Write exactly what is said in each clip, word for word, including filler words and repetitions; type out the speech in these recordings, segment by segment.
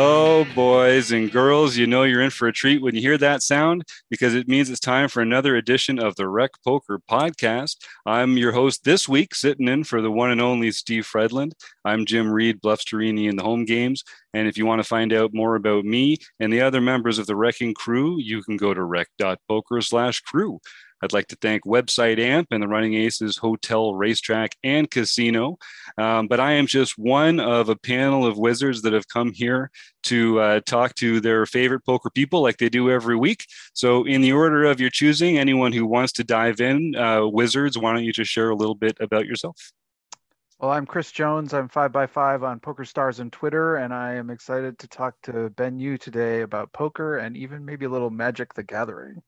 Oh, boys and girls, you know you're in for a treat when you hear that sound, because it means it's time for another edition of the Rec Poker Podcast. I'm your host this week, sitting in for the one and only Steve Fredlund. I'm Jim Reed, Bluffsterini in the home games. And if you want to find out more about me and the other members of the Recking Crew, you can go to rec.poker slash crew. I'd like to thank Website Amp and the Running Aces Hotel, Racetrack, and Casino. Um, but I am just one of a panel of wizards that have come here to uh, talk to their favorite poker people like they do every week. So in the order of your choosing, anyone who wants to dive in, uh, wizards, why don't you just share a little bit about yourself? Well, I'm Chris Jones. I'm five by five on PokerStars and Twitter, and I am excited to talk to Ben Yu today about poker and even maybe a little Magic the Gathering.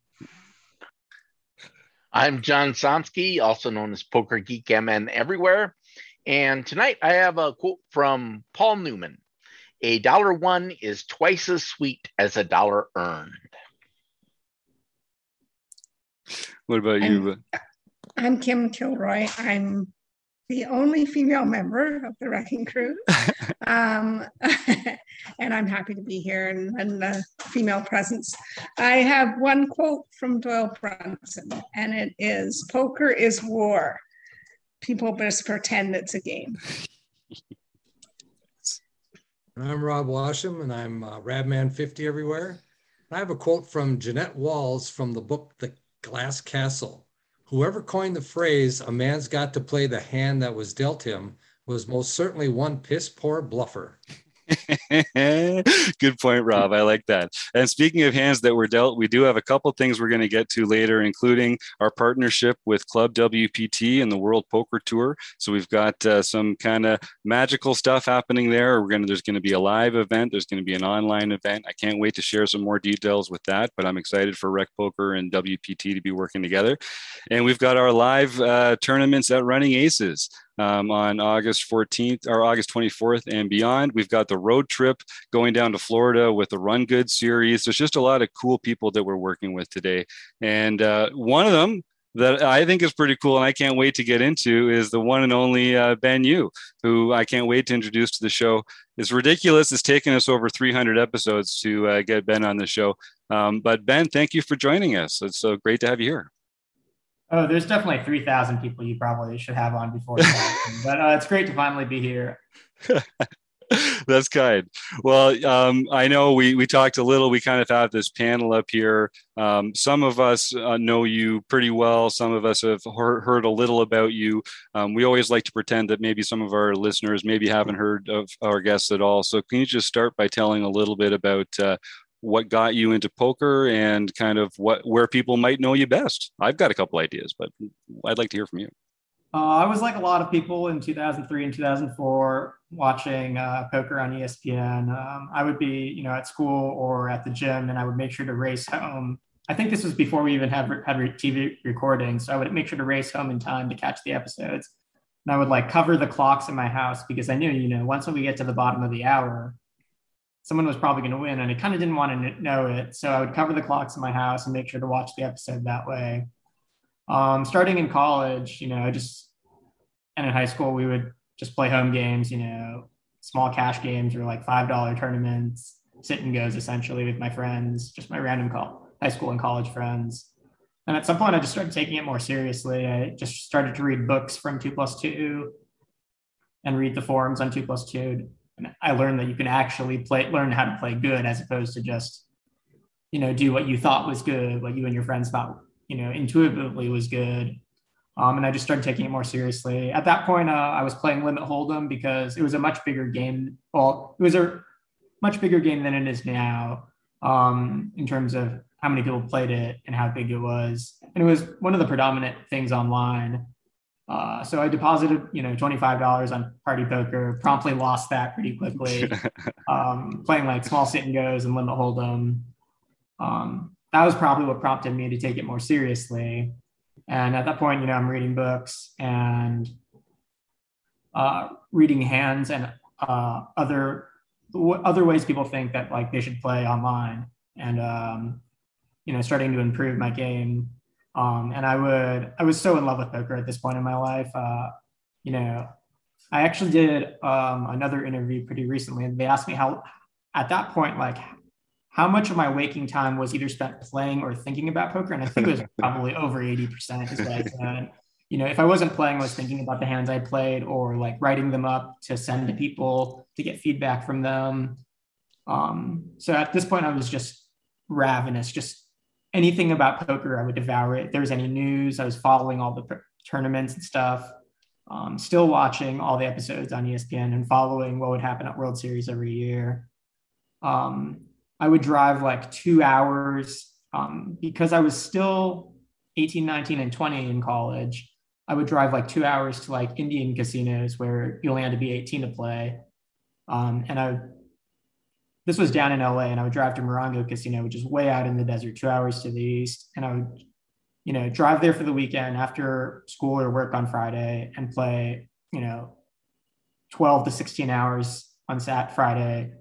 I'm John Somsky, also known as Poker Geek M N everywhere. And tonight I have a quote from Paul Newman. A dollar won is twice as sweet as a dollar earned. What about you? I'm, I'm Kim Kilroy. I'm the only female member of the Recking Crew. um, and I'm happy to be here and, and the female presence. I have one quote from Doyle Brunson, and it is, poker is war. People just pretend it's a game. I'm Rob Washam, and I'm uh, Radman fifty everywhere. And I have a quote from Jeanette Walls from the book, The Glass Castle. Whoever coined the phrase, a man's got to play the hand that was dealt him, was most certainly one piss-poor bluffer. Good point, Rob. I like that. And speaking of hands that were dealt, we do have a couple things we're going to get to later, including our partnership with Club W P T and the World Poker Tour. So we've got uh, some kind of magical stuff happening there. We're going to, there's going to be a live event. There's going to be an online event. I can't wait to share some more details with that, but I'm excited for Rec Poker and W P T to be working together. And we've got our live uh, tournaments at Running Aces. Um, on August fourteenth or August twenty-fourth and beyond. We've got the road trip going down to Florida with the Run Good series. There's just a lot of cool people that we're working with today. And uh, one of them that I think is pretty cool and I can't wait to get into is the one and only uh, Ben Yu, who I can't wait to introduce to the show. It's ridiculous. It's taken us over three hundred episodes to uh, get Ben on the show. Um, but Ben, thank you for joining us. It's so great to have you here. Oh, there's definitely three thousand people you probably should have on before. But uh, it's great to finally be here. That's kind. Well, um, I know we, we talked a little. We kind of have this panel up here. Um, some of us uh, know you pretty well. Some of us have heard, heard a little about you. Um, we always like to pretend that maybe some of our listeners maybe haven't heard of our guests at all. So can you just start by telling a little bit about uh, what got you into poker and kind of what, where people might know you best? I've got a couple ideas, but I'd like to hear from you. Uh, I was like a lot of people in two thousand three and two thousand four watching uh, poker on E S P N. Um, I would be, you know, at school or at the gym, and I would make sure to race home. I think this was before we even had, had T V recordings. So I would make sure to race home in time to catch the episodes. And I would like cover the clocks in my house because I knew, you know, once we get to the bottom of the hour, someone was probably going to win, and I kind of didn't want to know it. So I would cover the clocks in my house and make sure to watch the episode that way. Um, starting in college, you know, just, and in high school, we would just play home games, you know, small cash games or like five dollar tournaments, sit and goes essentially with my friends, just my random call, high school and college friends. And at some point I just started taking it more seriously. I just started to read books from two plus two and read the forums on two plus two. And I learned that you can actually play, learn how to play good as opposed to just, you know, do what you thought was good, what you and your friends thought, you know, intuitively was good. Um, and I just started taking it more seriously. At that point, uh, I was playing Limit Hold'em because it was a much bigger game. Well, it was a much bigger game than it is now um, in terms of how many people played it and how big it was. And it was one of the predominant things online. Uh, so I deposited, you know, twenty-five dollars on Party Poker, promptly lost that pretty quickly, um, playing like small sit and goes and Limit Hold'em. Um, that was probably what prompted me to take it more seriously. And at that point, you know, I'm reading books and uh, reading hands and uh, other w- other ways people think that like they should play online and, um, you know, starting to improve my game. Um, and I would, I was so in love with poker at this point in my life. Uh, you know, I actually did um, another interview pretty recently, and they asked me how, at that point, like, how much of my waking time was either spent playing or thinking about poker? And I think it was probably over eighty percent. Is what I said. You know, if I wasn't playing, I was thinking about the hands I played or like writing them up to send to people to get feedback from them. Um, so at this point, I was just ravenous, just anything about poker, I would devour it. If there was any news, I was following all the per- tournaments and stuff, um, still watching all the episodes on E S P N and following what would happen at World Series every year. Um, I would drive like two hours um, because I was still eighteen, nineteen, and twenty in college. I would drive like two hours to like Indian casinos where you only had to be eighteen to play. Um, and I, this was down in L A, and I would drive to Morongo Casino, which is way out in the desert, two hours to the east. And I would, you know, drive there for the weekend after school or work on Friday and play, you know, twelve to sixteen hours on Sat Friday,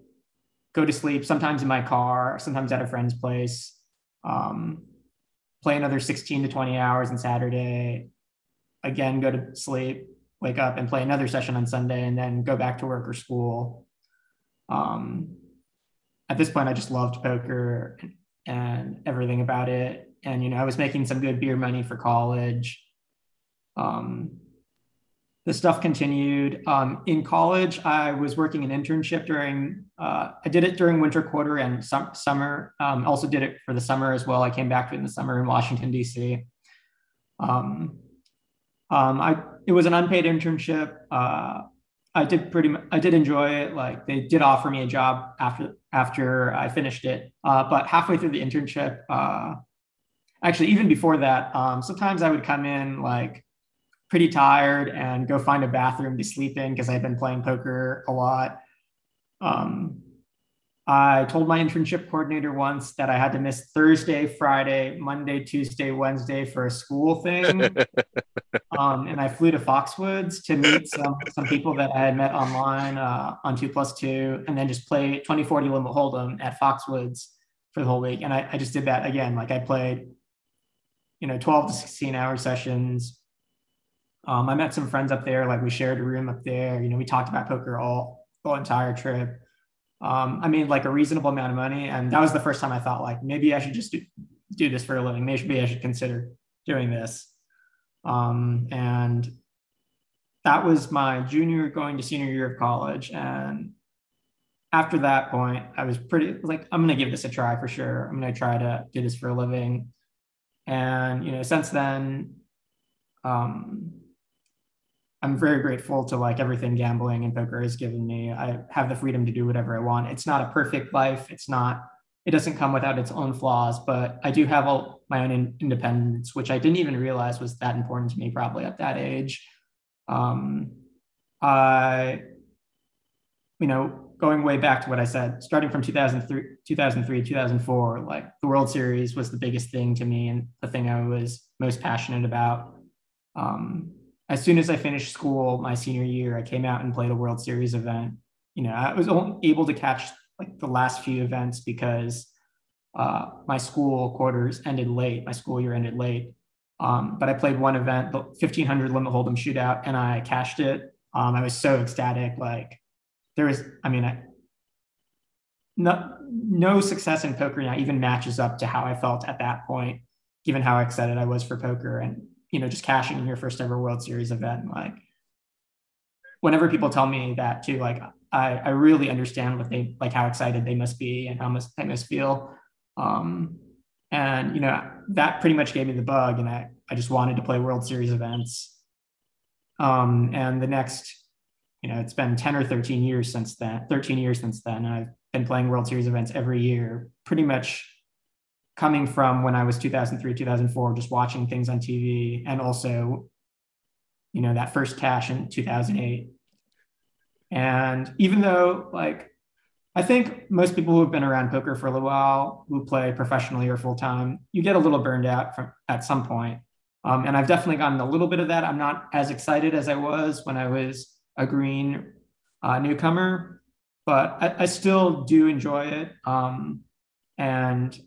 go to sleep, sometimes in my car, sometimes at a friend's place, um, play another sixteen to twenty hours on Saturday, again, go to sleep, wake up and play another session on Sunday, and then go back to work or school. Um, at this point, I just loved poker and everything about it. And, you know, I was making some good beer money for college. Um, the stuff continued. Um, in college, I was working an internship during, uh, I did it during winter quarter and some, summer, um, also did it for the summer as well. I came back to it in the summer in Washington, D C. Um, Um, I, it was an unpaid internship. Uh, I did pretty much, I did enjoy it. Like they did offer me a job after, after I finished it. Uh, but halfway through the internship, uh, actually even before that, um, sometimes I would come in like pretty tired and go find a bathroom to sleep in because I had been playing poker a lot. Um, I told my internship coordinator once that I had to miss Thursday, Friday, Monday, Tuesday, Wednesday for a school thing. um, and I flew to Foxwoods to meet some, some people that I had met online uh, on two plus two, and then just play twenty forty Limit Hold'em at Foxwoods for the whole week. And I, I just did that again. Like I played, you know, twelve to sixteen hour sessions. Um, I met some friends up there. Like we shared a room up there. You know, we talked about poker all the entire trip. Um, I made like a reasonable amount of money. And that was the first time I thought like, maybe I should just do, do this for a living. Maybe I should consider doing this. Um, and that was my junior going to senior year of college. And after that point, I was pretty like, I'm going to give this a try for sure. I'm going to try to do this for a living. And, you know, since then, um, I'm very grateful to like everything gambling and poker has given me. I have the freedom to do whatever I want. It's not a perfect life. It's not, it doesn't come without its own flaws, but I do have all my own in- independence, which I didn't even realize was that important to me probably at that age. Um, I, you know, going way back to what I said, starting from two thousand three, two thousand four, like the World Series was the biggest thing to me and the thing I was most passionate about. Um, As soon as I finished school, my senior year, I came out and played a World Series event. You know, I was only able to catch like the last few events because uh, my school quarters ended late. My school year ended late. Um, but I played one event, the fifteen hundred Limit Hold'em shootout, and I cashed it. Um, I was so ecstatic. Like there was, I mean, I, no, no success in poker now even matches up to how I felt at that point, given how excited I was for poker and, you know, just cashing in your first ever World Series event. Like whenever people tell me that too, like I, I really understand what they, like how excited they must be and how much they must feel. Um, and, you know, that pretty much gave me the bug and I, I just wanted to play World Series events. Um, and the next, you know, it's been ten or thirteen years since then, thirteen years since then, I've been playing World Series events every year, pretty much coming from when I was two thousand three, two thousand four, just watching things on T V. And also, you know, that first cash in two thousand eight. And even though, like, I think most people who have been around poker for a little while, who play professionally or full-time, you get a little burned out from, at some point. Um, and I've definitely gotten a little bit of that. I'm not as excited as I was when I was a green uh, newcomer, but I, I still do enjoy it. Um, and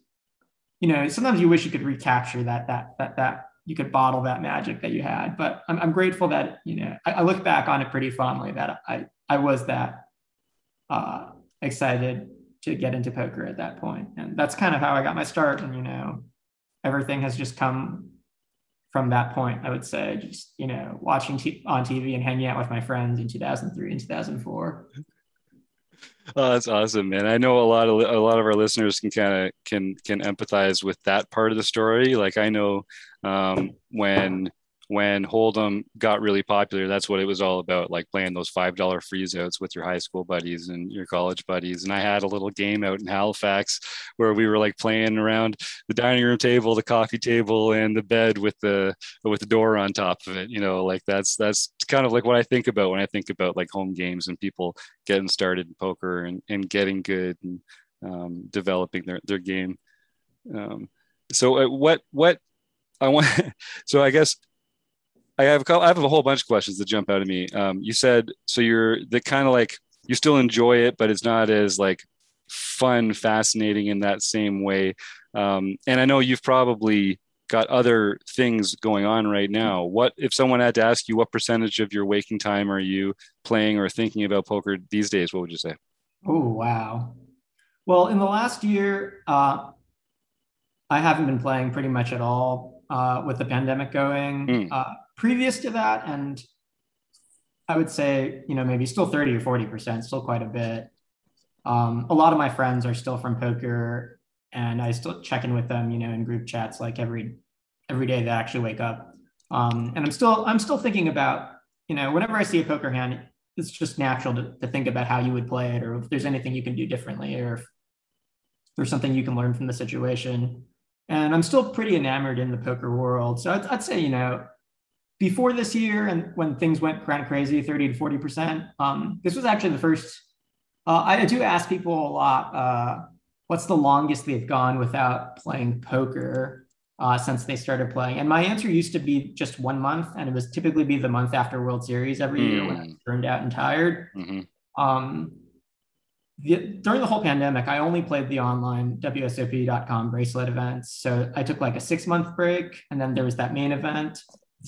you know, sometimes you wish you could recapture that, that, that, that you could bottle that magic that you had, but I'm, I'm grateful that, you know, I, I look back on it pretty fondly that I, I was that uh, excited to get into poker at that point. And that's kind of how I got my start. And, you know, everything has just come from that point, I would say, just, you know, watching t- on T V and hanging out with my friends in two thousand three and two thousand four. Oh, that's awesome, man. I know a lot of a lot of our listeners can kind of can can empathize with that part of the story. Like, I know um, when when Hold'em got really popular, that's what it was all about, like playing those five dollar freezeouts with your high school buddies and your college buddies. And I had a little game out in Halifax where we were like playing around the dining room table, the coffee table, and the bed with the with the door on top of it. You know, like that's that's kind of like what I think about when I think about like home games and people getting started in poker and, and getting good and um, developing their, their game. Um, so what what I want, so I guess, I have, I have a whole bunch of questions that jump out at me. Um, you said, so you're the kind of like, you still enjoy it, but it's not as like fun, fascinating in that same way. Um, and I know you've probably got other things going on right now. What, if someone had to ask you, what percentage of your waking time are you playing or thinking about poker these days? What would you say? Oh, wow. Well, in the last year, uh, I haven't been playing pretty much at all uh, with the pandemic going. Mm. Uh, Previous to that, and I would say, you know, maybe still thirty or forty percent, still quite a bit. Um, a lot of my friends are still from poker, and I still check in with them, you know, in group chats, like every every day they actually wake up. Um, and I'm still I'm still thinking about, you know, whenever I see a poker hand, it's just natural to, to think about how you would play it, or if there's anything you can do differently, or if there's something you can learn from the situation. And I'm still pretty enamored in the poker world, so I'd, I'd say, you know, before this year, and when things went kind of crazy, thirty to forty percent. Um, this was actually the first. Uh, I do ask people a lot, uh, what's the longest they've gone without playing poker uh, since they started playing? And my answer used to be just one month, and it was typically be the month after World Series every mm. year when I was burned out and tired. Mm-hmm. Um, the, during the whole pandemic, I only played the online W S O P dot com bracelet events. So I took like a six month break, and then there was that main event.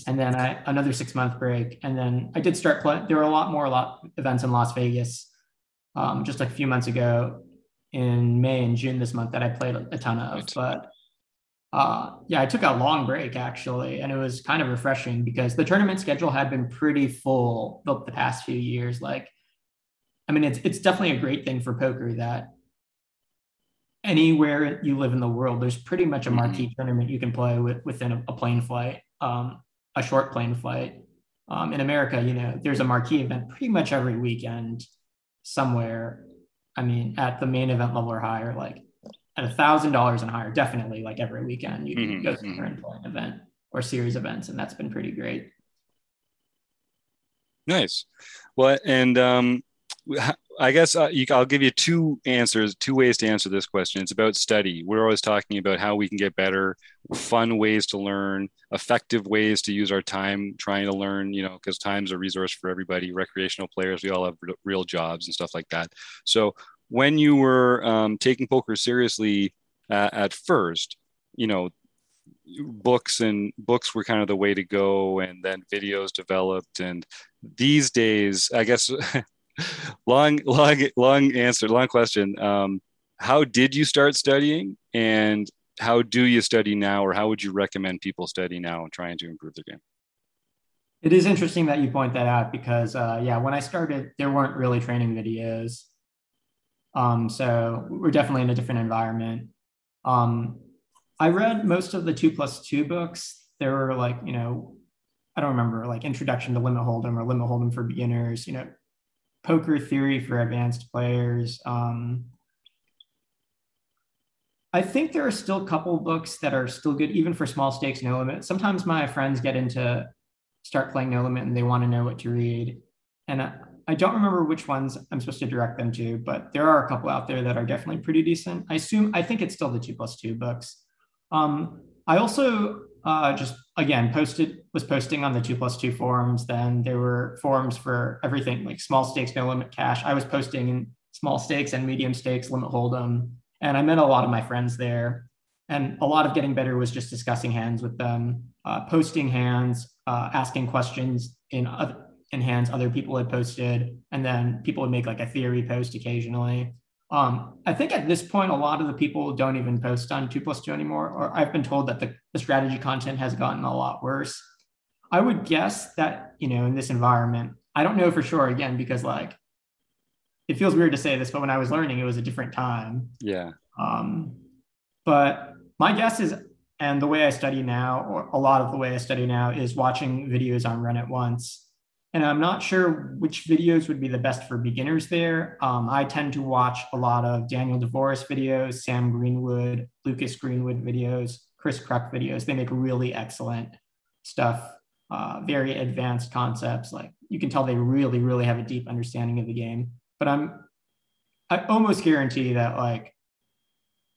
And then I, another six month break. And then I did start playing. There were a lot more a lot events in Las Vegas um, just like a few months ago in May and June this month that I played a ton of. Right. But uh, yeah, I took a long break actually. And it was kind of refreshing because the tournament schedule had been pretty full the, the past few years. Like, I mean, it's it's definitely a great thing for poker that anywhere you live in the world, there's pretty much a marquee mm-hmm. tournament you can play with within a, a plane flight. Um, a short plane flight. Um, in America, you know, there's a marquee event pretty much every weekend somewhere. I mean, at the main event level or higher, like at one thousand dollars and higher, definitely like every weekend you mm-hmm. go to mm-hmm. and play an event or series events. And that's been pretty great. Nice. Well, and um, I guess uh, you, I'll give you two answers, two ways to answer this question. It's about study. We're always talking about how we can get better, fun ways to learn, effective ways to use our time trying to learn, you know, because time's a resource for everybody, recreational players, we all have r- real jobs and stuff like that. So when you were um, taking poker seriously uh, at first, you know, books and books were kind of the way to go, and then videos developed. And these days, I guess... Long, long, long answer, long question. Um, how did you start studying, and how do you study now, or how would you recommend people study now and trying to improve their game? It is interesting that you point that out because, uh, yeah, when I started, there weren't really training videos. Um, so we're definitely in a different environment. Um, I read most of the two plus two books. There were like, you know, I don't remember, like Introduction to Limit Hold'em or Limit Hold'em for Beginners, you know, Poker Theory for Advanced Players. Um, I think there are still a couple books that are still good, even for small stakes, no limit. Sometimes my friends get into start playing no limit and they want to know what to read. And I, I don't remember which ones I'm supposed to direct them to, but there are a couple out there that are definitely pretty decent. I assume, I think it's still the two plus two books. Um, I also uh, just, again, posted, was posting on the two plus two forums. Then there were forums for everything, like small stakes, no limit, cash. I was posting in small stakes and medium stakes, Limit Hold'em. And I met a lot of my friends there. And a lot of getting better was just discussing hands with them, uh, posting hands, uh, asking questions in, other, in hands other people had posted. And then people would make like a theory post occasionally. Um, I think at this point, a lot of the people don't even post on two plus two anymore, or I've been told that the, the strategy content has gotten a lot worse. I would guess that, you know, in this environment, I don't know for sure, again, because like, it feels weird to say this, but when I was learning, it was a different time. Yeah. Um, but my guess is, and the way I study now, or a lot of the way I study now, is watching videos on Run At Once. And I'm not sure which videos would be the best for beginners there. Um, I tend to watch a lot of Daniel DeVoris videos, Sam Greenwood, Lucas Greenwood videos, Chris Kruk videos. They make really excellent stuff, uh, very advanced concepts. Like you can tell they really, really have a deep understanding of the game. But I'm, I almost guarantee that like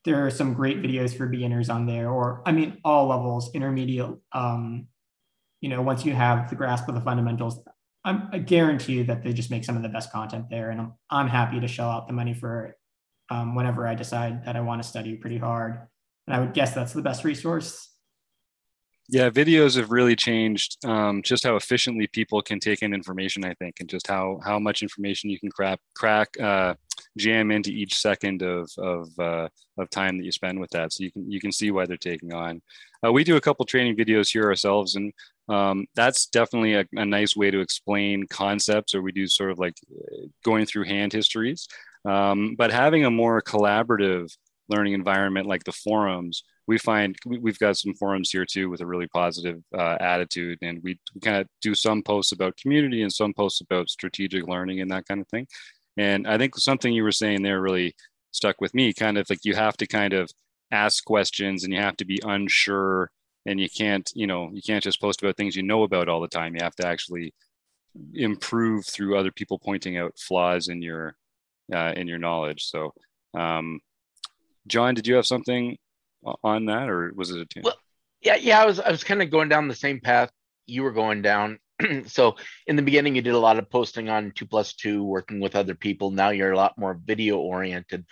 there are some great videos for beginners on there, or I mean, all levels, intermediate, um, you know, once you have the grasp of the fundamentals, I'm, I guarantee you that they just make some of the best content there. And I'm, I'm happy to shell out the money for it um, whenever I decide that I want to study pretty hard. And I would guess that's the best resource. Yeah, videos have really changed um, just how efficiently people can take in information, I think, and just how how much information you can crack, crack uh, jam into each second of of, uh, of time that you spend with that. So you can you can see why they're taking on. Uh, we do a couple training videos here ourselves, and Um, that's definitely a, a nice way to explain concepts, or we do sort of like going through hand histories, um, but having a more collaborative learning environment like the forums, we find we've got some forums here too with a really positive uh, attitude, and we, we kind of do some posts about community and some posts about strategic learning and that kind of thing. And I think something you were saying there really stuck with me, kind of like you have to kind of ask questions and you have to be unsure. And you can't, you know, you can't just post about things you know about all the time. You have to actually improve through other people pointing out flaws in your uh, in your knowledge. So, um, John, did you have something on that, or was it a tune? Well, yeah, yeah, I was I was kind of going down the same path you were going down. So, in the beginning, you did a lot of posting on two plus two, working with other people. Now you're a lot more video oriented.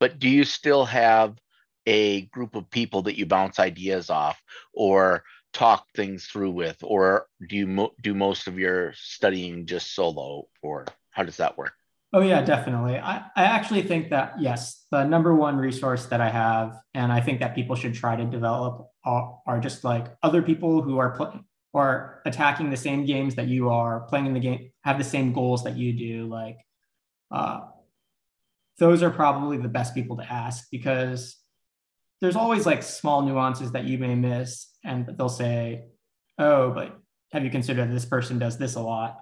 But do you still have a group of people that you bounce ideas off or talk things through with, or do you mo- do most of your studying just solo, or how does that work? Oh yeah, definitely. I, I actually think that, yes, the number one resource that I have, and I think that people should try to develop are, are just like other people who are pl- are attacking the same games that you are playing in the game, have the same goals that you do. Like uh, those are probably the best people to ask, because there's always like small nuances that you may miss, and they'll say, oh, but have you considered this person does this a lot?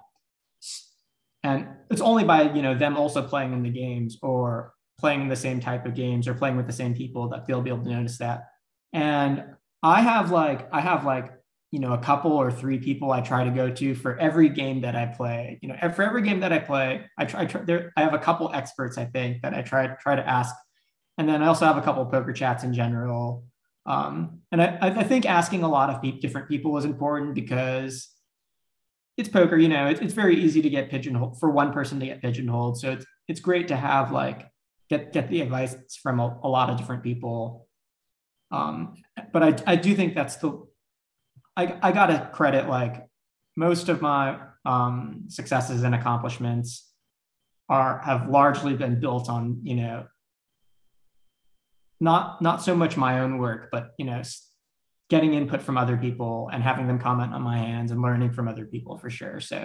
And it's only by, you know, them also playing in the games or playing in the same type of games or playing with the same people that they'll be able to notice that. And I have like, I have like, you know, a couple or three people I try to go to for every game that I play, you know, for every game that I play, I try, I, try, there, I have a couple experts, I think, that I try, try to ask. And then I also have a couple of poker chats in general. Um, and I, I think asking a lot of pe- different people is important, because it's poker, you know, it, it's very easy to get pigeonholed, for one person to get pigeonholed. So it's it's great to have like, get get the advice from a, a lot of different people. Um, but I, I do think that's the, I, I gotta credit like most of my um, successes and accomplishments are, have largely been built on, you know, Not not so much my own work, but, you know, getting input from other people and having them comment on my hands and learning from other people, for sure. So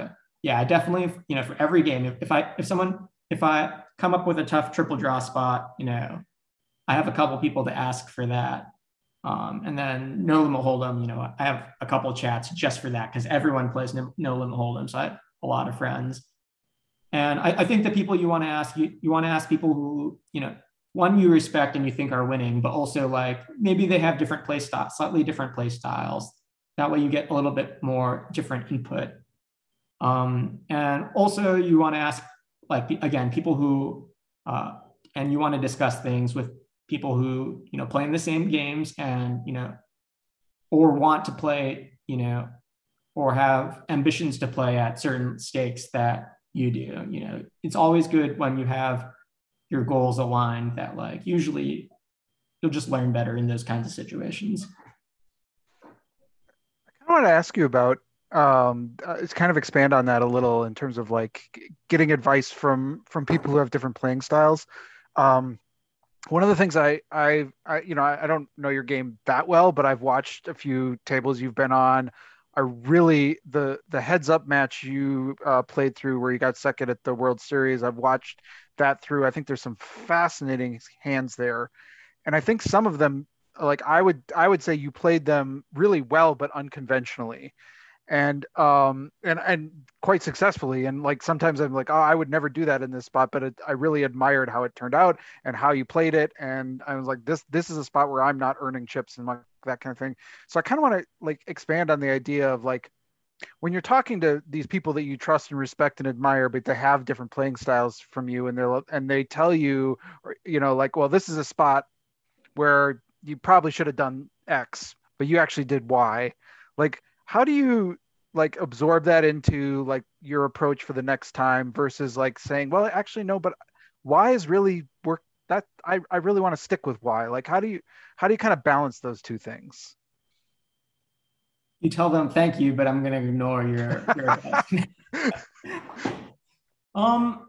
yeah, I definitely, you know, for every game, if, if I if someone if I come up with a tough triple draw spot, you know, I have a couple people to ask for that, um, and then no limit hold'em. You know, I have a couple chats just for that, because everyone plays no, no limit hold'em, so I have a lot of friends. And I, I think the people you want to ask, you you want to ask people who, you know, one you respect and you think are winning, but also like maybe they have different play styles, slightly different play styles. That way you get a little bit more different input. Um, and also you want to ask, like, again, people who, uh, and you want to discuss things with people who, you know, play in the same games and, you know, or want to play, you know, or have ambitions to play at certain stakes that you do. You know, it's always good when you have your goals aligned, that like usually you'll just learn better in those kinds of situations. I kind of want to ask you about, um, uh, it's kind of expand on that a little in terms of like getting advice from, from people who have different playing styles. Um, one of the things I, I, I you know, I, I don't know your game that well, but I've watched a few tables you've been on. I really, the, the heads up match you uh, played through where you got second at the World Series. I've watched that through. I think there's some fascinating hands there. And I think some of them, like I would, I would say you played them really well, but unconventionally and, um, and, and quite successfully. And like, sometimes I'm like, oh, I would never do that in this spot, but it, I really admired how it turned out and how you played it. And I was like, this, this is a spot where I'm not earning chips and my, that kind of thing. So I kind of want to like expand on the idea of like, when you're talking to these people that you trust and respect and admire, but they have different playing styles from you and they're, and they tell you, you know, like, well, this is a spot where you probably should have done X, but you actually did Y. Like, how do you like absorb that into like your approach for the next time versus like saying, well, actually no, but Y is really work that I, I really want to stick with Y. Like, how do you, how do you kind of balance those two things? You tell them, thank you, but I'm going to ignore your, your um,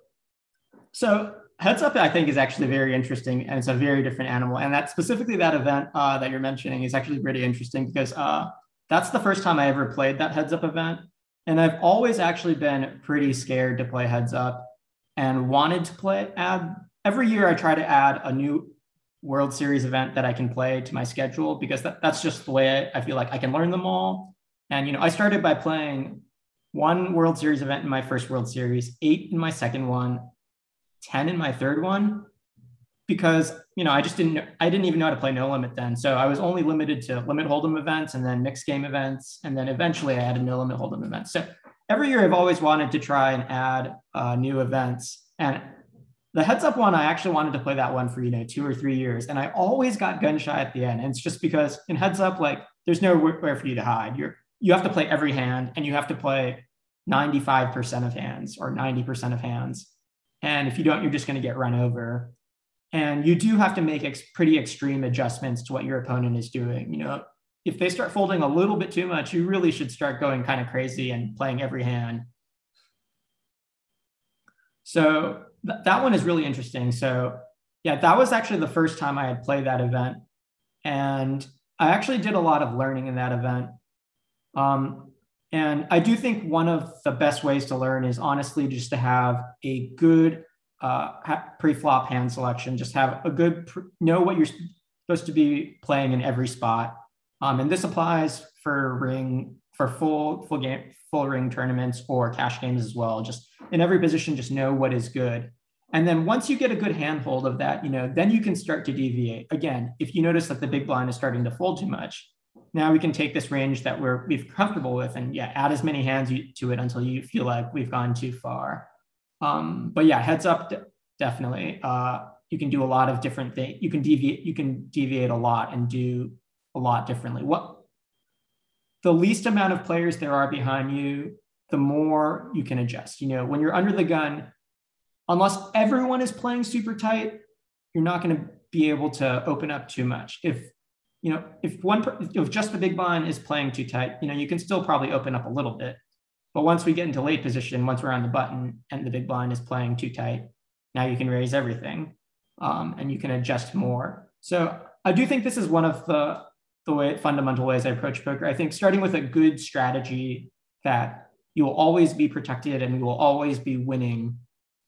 so heads up, I think, is actually very interesting, and it's a very different animal. And that specifically that event uh, that you're mentioning is actually pretty interesting because uh, that's the first time I ever played that heads up event. And I've always actually been pretty scared to play heads up and wanted to play. Add, every year I try to add a new World Series event that I can play to my schedule because that, that's just the way I, I feel like I can learn them all. And, you know, I started by playing one World Series event in my first World Series, eight in my second one, ten in my third one, because, you know, I just didn't, I didn't even know how to play no limit then. So I was only limited to limit hold'em events and then mixed game events. And then eventually I added no limit hold'em events. So every year I've always wanted to try and add uh, new events. And the heads up one, I actually wanted to play that one for, you know, two or three years. And I always got gun shy at the end. And it's just because in heads up, like there's nowhere for you to hide. You're, you have to play every hand and you have to play ninety-five percent of hands or ninety percent of hands. And if you don't, you're just going to get run over. And you do have to make ex- pretty extreme adjustments to what your opponent is doing. You know, if they start folding a little bit too much, you really should start going kind of crazy and playing every hand. So th- that one is really interesting. So yeah, that was actually the first time I had played that event. And I actually did a lot of learning in that event. Um, And I do think one of the best ways to learn is honestly just to have a good uh, ha- pre-flop hand selection. Just have a good, pre- know what you're supposed to be playing in every spot. Um, and this applies for ring, for full, full game, full ring tournaments or cash games as well. Just in every position, just know what is good. And then once you get a good handhold of that, you know, then you can start to deviate. Again, if you notice that the big blind is starting to fold too much, now we can take this range that we're we've comfortable with and yeah, add as many hands you, to it until you feel like we've gone too far. Um, but yeah, heads up, de- definitely. Uh, you can do a lot of different things. You can deviate. You can deviate a lot and do a lot differently. What the least amount of players there are behind you, the more you can adjust. You know, when you're under the gun, unless everyone is playing super tight, you're not going to be able to open up too much. If You know, if one, if just the big blind is playing too tight, you know, you can still probably open up a little bit. But once we get into late position, once we're on the button and the big blind is playing too tight, now you can raise everything um, and you can adjust more. So I do think this is one of the the way, fundamental ways I approach poker. I think starting with a good strategy that you will always be protected and you will always be winning,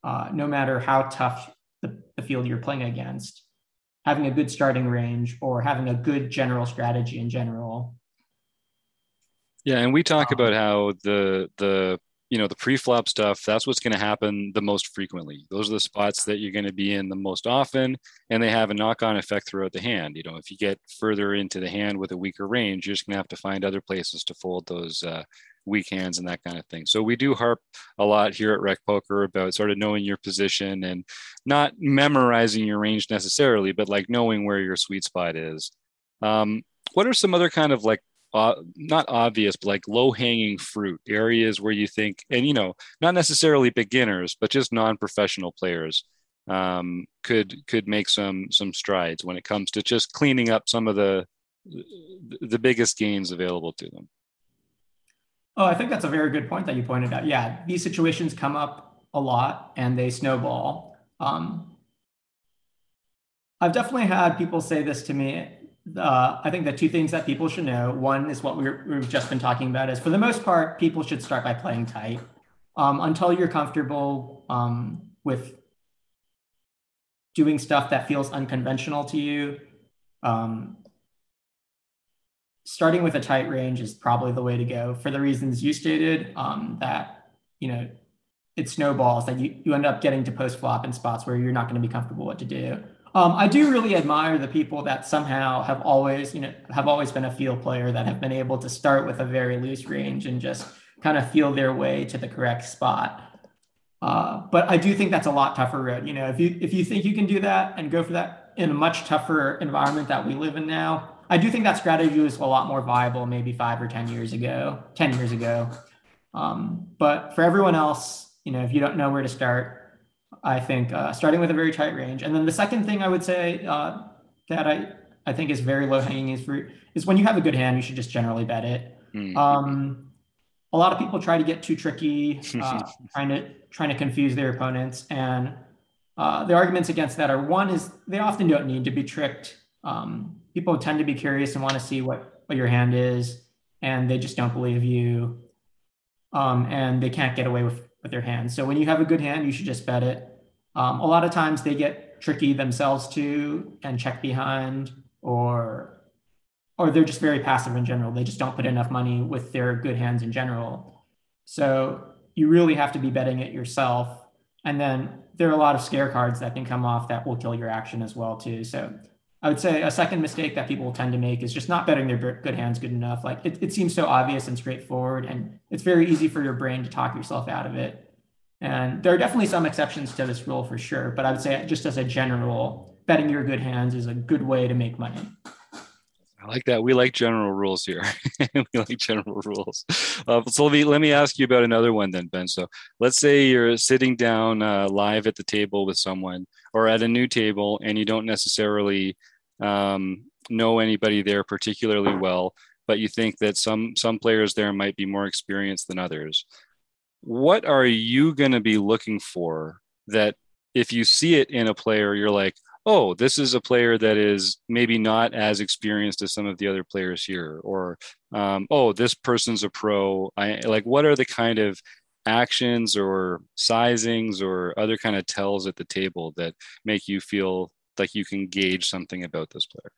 uh, no matter how tough the, the field you're playing against. Having a good starting range or having a good general strategy in general. Yeah. And we talk um, about how the, the, you know, the pre-flop stuff, that's what's going to happen the most frequently. Those are the spots that you're going to be in the most often, and they have a knock-on effect throughout the hand. You know, if you get further into the hand with a weaker range, you're just going to have to find other places to fold those uh, weak hands and that kind of thing. So we do harp a lot here at Rec Poker about sort of knowing your position and not memorizing your range necessarily, but like knowing where your sweet spot is. Um, what are some other kind of like, uh, not obvious, but like low hanging fruit areas where you think, and you know, not necessarily beginners, but just non-professional players um, could, could make some, some strides when it comes to just cleaning up some of the, the biggest gains available to them? Oh, I think that's a very good point that you pointed out. Yeah, these situations come up a lot and they snowball. Um, I've definitely had people say this to me. Uh, I think the two things that people should know, one is what we're, we've just been talking about, is for the most part, people should start by playing tight um, until you're comfortable um, with doing stuff that feels unconventional to you. Um, starting with a tight range is probably the way to go for the reasons you stated, um, that, you know, it snowballs, that you, you end up getting to post flop in spots where you're not going to be comfortable what to do. Um, I do really admire the people that somehow have always, you know, have always been a field player, that have been able to start with a very loose range and just kind of feel their way to the correct spot. Uh, but I do think that's a lot tougher road. You know, if you, if you think you can do that and go for that in a much tougher environment that we live in now, I do think that strategy was a lot more viable maybe five or ten years ago, ten years ago. Um, but for everyone else, you know, if you don't know where to start, I think uh, starting with a very tight range. And then the second thing I would say uh, that I, I think is very low hanging fruit is when you have a good hand, you should just generally bet it. Mm-hmm. Um, a lot of people try to get too tricky, uh, trying to trying to confuse their opponents. And uh, the arguments against that are, one is they often don't need to be tricked. Um, people tend to be curious and want to see what, what your hand is, and they just don't believe you. Um, and they can't get away with with their hand. So when you have a good hand, you should just bet it. Um, a lot of times they get tricky themselves too and check behind, or, or they're just very passive in general. They just don't put enough money with their good hands in general. So you really have to be betting it yourself. And then there are a lot of scare cards that can come off that will kill your action as well too. So I would say a second mistake that people tend to make is just not betting their good hands good enough. Like it, it seems so obvious and straightforward, and it's very easy for your brain to talk yourself out of it. And there are definitely some exceptions to this rule for sure, but I would say just as a general, betting your good hands is a good way to make money. I like that. We like general rules here. We like general rules. Uh, so let me, let me ask you about another one then, Ben. So let's say you're sitting down uh, live at the table with someone, or at a new table, and you don't necessarily um, know anybody there particularly well, but you think that some some players there might be more experienced than others. What are you going to be looking for that if you see it in a player, you're like, oh, this is a player that is maybe not as experienced as some of the other players here, or, um, oh, this person's a pro. I like, what are the kind of actions or sizings or other kind of tells at the table that make you feel like you can gauge something about this player?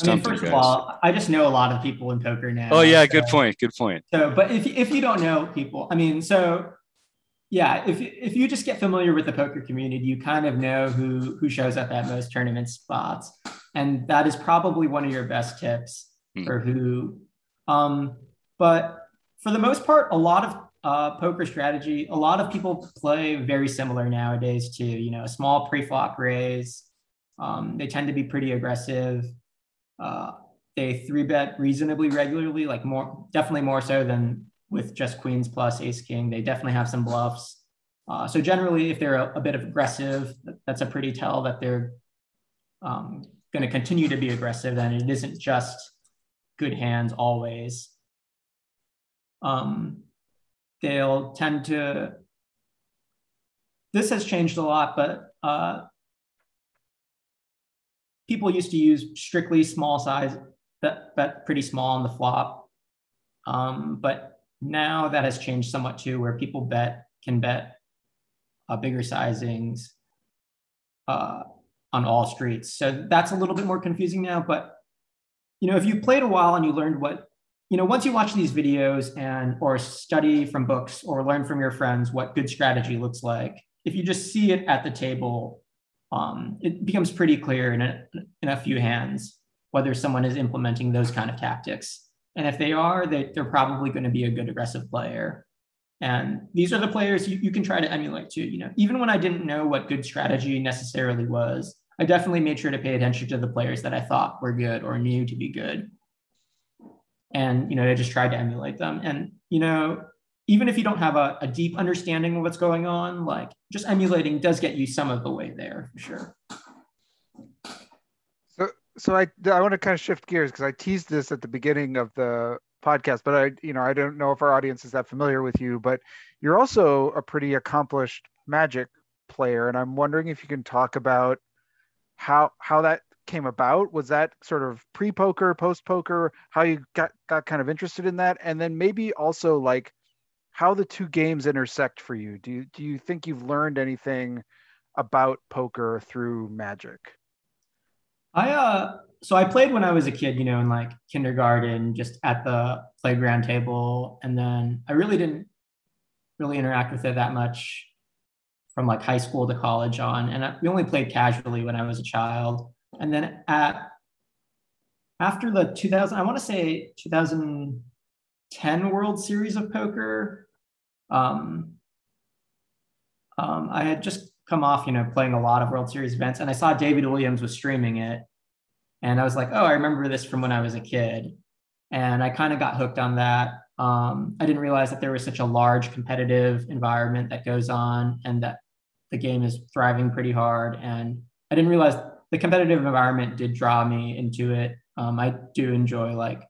I mean, first of all, I just know a lot of people in poker now. Oh yeah, so, good point. Good point. So, but if if you don't know people, I mean, so yeah, if if you just get familiar with the poker community, you kind of know who who shows up at most tournament spots, and that is probably one of your best tips hmm. for who. Um, but for the most part, a lot of uh, poker strategy, a lot of people play very similar nowadays to, you know, a small pre-flop raise. Um, they tend to be pretty aggressive. Uh, they three bet reasonably regularly, like more, definitely more so than with just queens plus ace king. They definitely have some bluffs. Uh, so generally, if they're a, a bit aggressive, that's a pretty tell that they're um, going to continue to be aggressive, and it isn't just good hands always. Um, they'll tend to, this has changed a lot, but uh, people used to use strictly small size, bet, bet pretty small on the flop. Um, but now that has changed somewhat too, where people bet can bet uh, bigger sizings uh, on all streets. So that's a little bit more confusing now. But, you know, if you played a while and you learned what, you know, once you watch these videos and or study from books or learn from your friends what good strategy looks like, if you just see it at the table, Um, it becomes pretty clear in a, in a few hands whether someone is implementing those kind of tactics. And if they are, they, they're probably going to be a good aggressive player. And these are the players you, you can try to emulate too. You know, even when I didn't know what good strategy necessarily was, I definitely made sure to pay attention to the players that I thought were good or knew to be good. And, you know, I just tried to emulate them. And, you know, even if you don't have a, a deep understanding of what's going on, like just emulating does get you some of the way there for sure. So, so I, I want to kind of shift gears because I teased this at the beginning of the podcast, but I, you know, I don't know if our audience is that familiar with you, but you're also a pretty accomplished Magic player. And I'm wondering if you can talk about how, how that came about. Was that sort of pre-poker, post-poker, how you got, got kind of interested in that? And then maybe also like how the two games intersect for you. Do you, do you think you've learned anything about poker through Magic? I, uh, so I played when I was a kid, you know, in like kindergarten, just at the playground table. And then I really didn't really interact with it that much from like high school to college on. And I, we only played casually when I was a child. And then at, after the two thousand, I want to say two thousand ten World Series of Poker, um, um, I had just come off, you know, playing a lot of World Series events, and I saw David Williams was streaming it. And I was like, oh, I remember this from when I was a kid. And I kind of got hooked on that. Um, I didn't realize that there was such a large competitive environment that goes on and that the game is thriving pretty hard. And I didn't realize the competitive environment did draw me into it. Um, I do enjoy, like,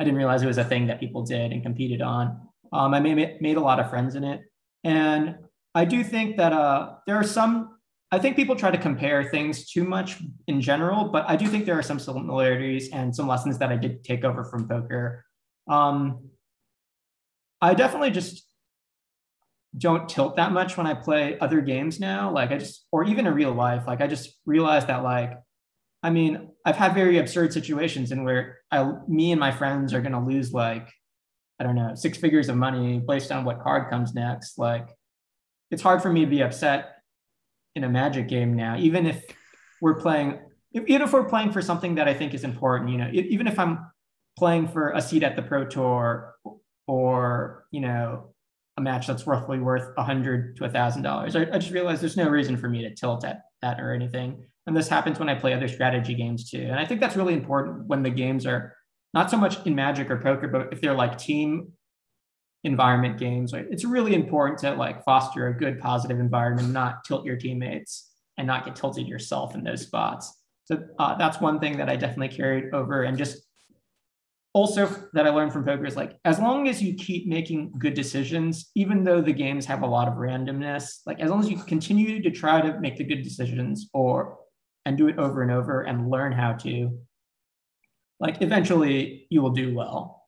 I didn't realize it was a thing that people did and competed on. Um, I made, made a lot of friends in it. And I do think that uh, there are some, I think people try to compare things too much in general, but I do think there are some similarities and some lessons that I did take over from poker. Um, I definitely just don't tilt that much when I play other games now. Like I just, or even in real life, like I just realized that like, I mean, I've had very absurd situations in where I, me and my friends are going to lose like, I don't know, six figures of money based on what card comes next. Like, it's hard for me to be upset in a Magic game now, even if we're playing, if, even if we're playing for something that I think is important, you know, if, even if I'm playing for a seat at the Pro Tour or, you know, a match that's roughly worth one hundred to one thousand dollars, I, I just realized there's no reason for me to tilt at that or anything. And this happens when I play other strategy games too. And I think that's really important when the games are not so much in Magic or poker, but if they're like team environment games, like it's really important to like foster a good positive environment, not tilt your teammates and not get tilted yourself in those spots. So uh, that's one thing that I definitely carried over. And just also that I learned from poker is like, as long as you keep making good decisions, even though the games have a lot of randomness, like as long as you continue to try to make the good decisions or, and do it over and over and learn how to, like eventually you will do well.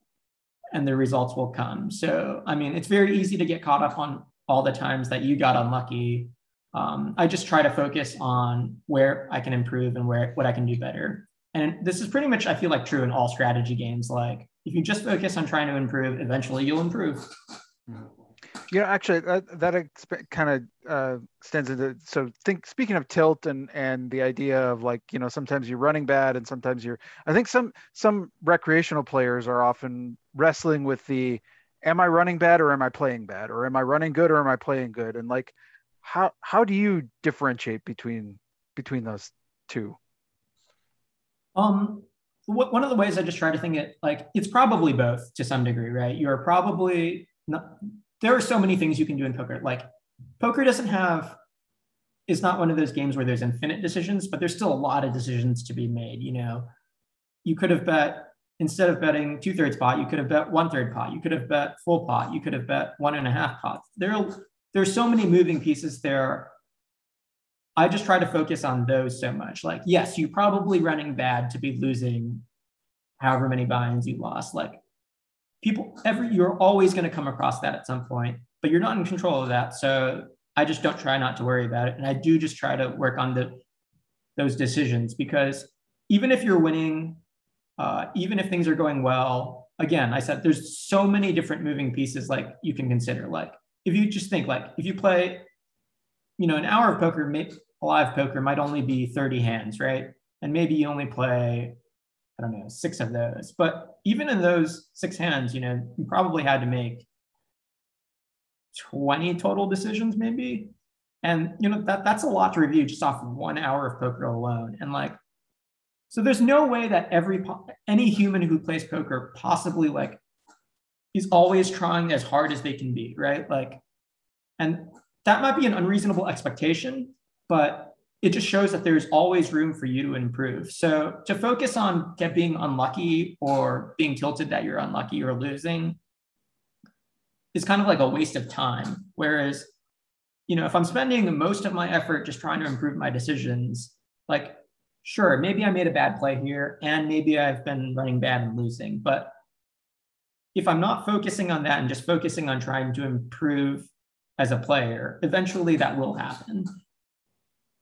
And the results will come. So, I mean, it's very easy to get caught up on all the times that you got unlucky. Um, I just try to focus on where I can improve and where what I can do better. And this is pretty much, I feel like, true in all strategy games. Like, if you just focus on trying to improve, eventually you'll improve. You know, actually, that, that exp- kind of uh, extends into, so think, speaking of tilt and and the idea of like, you know, sometimes you're running bad and sometimes you're, I think some some recreational players are often wrestling with the, am I running bad or am I playing bad? Or am I running good or am I playing good? And like, how how do you differentiate between between those two? Um, wh- one of the ways I just try to think it, like, it's probably both to some degree, right? You're probably not, there are so many things you can do in poker. Like poker doesn't have, it's not one of those games where there's infinite decisions, but there's still a lot of decisions to be made. You know, you could have bet, instead of betting two thirds pot, you could have bet one third pot, you could have bet full pot, you could have bet one and a half pots. There are, there's so many moving pieces there. I just try to focus on those so much. Like, yes, you're probably running bad to be losing however many buy-ins you lost. Like, people, every, you're always going to come across that at some point, but you're not in control of that. So I just don't try not to worry about it. And I do just try to work on the those decisions, because even if you're winning, uh, even if things are going well, again, I said, there's so many different moving pieces like you can consider. Like if you just think like, if you play, you know, an hour of poker, maybe live poker might only be thirty hands, right? And maybe you only play, I don't know, six of those. But even in those six hands, you know, you probably had to make twenty total decisions maybe. And, you know, that that's a lot to review just off one hour of poker alone. And like, so there's no way that every, any human who plays poker possibly like is always trying as hard as they can be, right? Like, and that might be an unreasonable expectation, but it just shows that there's always room for you to improve. So to focus on being unlucky or being tilted that you're unlucky or losing is kind of like a waste of time. Whereas, you know, if I'm spending most of my effort just trying to improve my decisions, like, sure, maybe I made a bad play here and maybe I've been running bad and losing. But if I'm not focusing on that and just focusing on trying to improve as a player, eventually that will happen.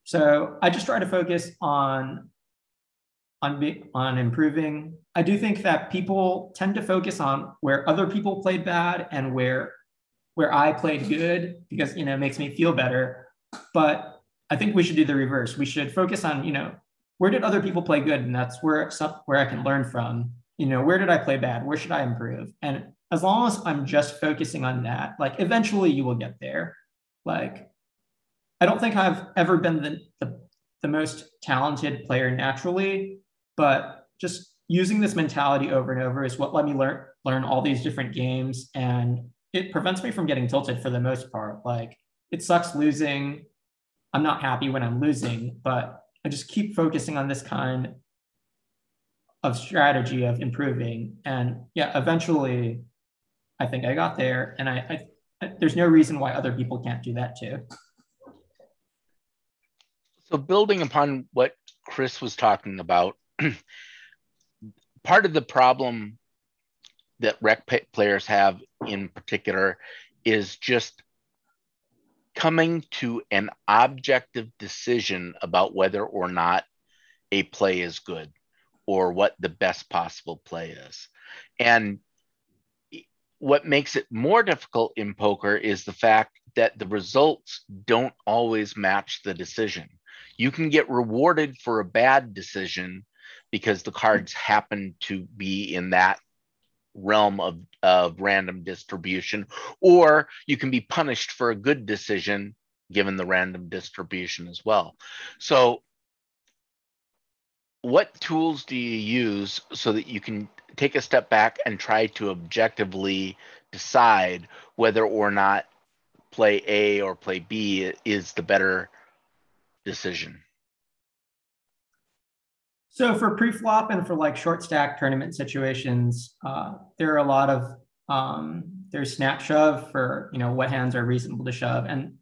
So I just try to focus on, on, be, on improving. I do think that people tend to focus on where other people played bad and where, where I played good, because, you know, it makes me feel better. But I think we should do the reverse. We should focus on, you know, where did other people play good? And that's where, where I can learn from. You know, where did I play bad? Where should I improve? And as long as I'm just focusing on that, like, eventually you will get there. Like, I don't think I've ever been the, the, the most talented player naturally, but just using this mentality over and over is what let me learn learn all these different games. And it prevents me from getting tilted for the most part. Like, it sucks losing. I'm not happy when I'm losing, but I just keep focusing on this kind of strategy of improving. And yeah, eventually I think I got there, and I, I, I there's no reason why other people can't do that too. So building upon what Chris was talking about, part of the problem that rec players have in particular is just coming to an objective decision about whether or not a play is good or what the best possible play is. And what makes it more difficult in poker is the fact that the results don't always match the decision. You can get rewarded for a bad decision because the cards happen to be in that realm of, of random distribution, or you can be punished for a good decision given the random distribution as well. So what tools do you use so that you can take a step back and try to objectively decide whether or not play A or play B is the better decision? So for pre-flop and for like short stack tournament situations, uh, there are a lot of, um, there's snap shove for, you know, what hands are reasonable to shove. And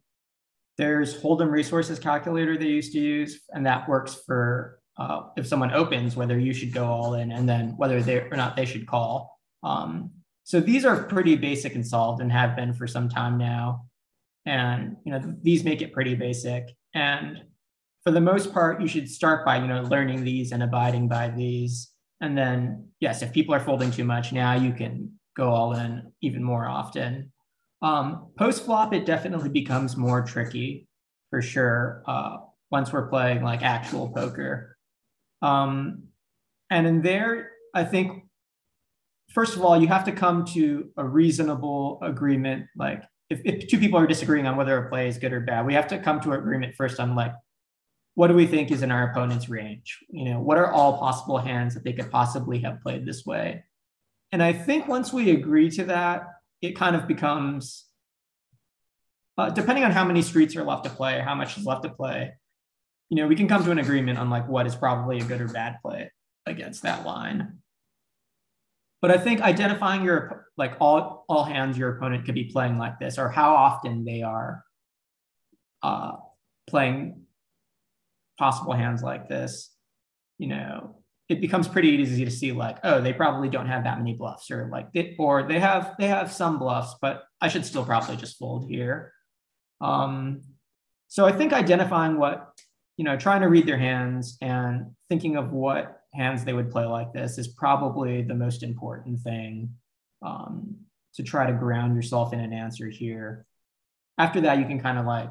there's Hold'em resources calculator they used to use. And that works for uh, if someone opens, whether you should go all in and then whether they or not they should call. Um, so these are pretty basic and solved and have been for some time now. And, you know, these make it pretty basic. And for the most part, you should start by, you know, learning these and abiding by these. And then, yes, if people are folding too much, now you can go all in even more often. Um, post-flop, it definitely becomes more tricky, for sure, uh, once we're playing like actual poker. Um, and in there, I think, first of all, you have to come to a reasonable agreement. Like, if, if two people are disagreeing on whether a play is good or bad, we have to come to an agreement first on, like, what do we think is in our opponent's range? You know, what are all possible hands that they could possibly have played this way? And I think once we agree to that, it kind of becomes, uh, depending on how many streets are left to play, how much is left to play, you know, we can come to an agreement on like what is probably a good or bad play against that line. But I think identifying your, like all, all hands your opponent could be playing like this, or how often they are uh, playing possible hands like this, you know, it becomes pretty easy to see like, oh, they probably don't have that many bluffs, or like, they, or they have they have some bluffs, but I should still probably just fold here. Um, so I think identifying what, you know, trying to read their hands and thinking of what hands they would play like this is probably the most important thing um, to try to ground yourself in an answer here. After that, you can kind of like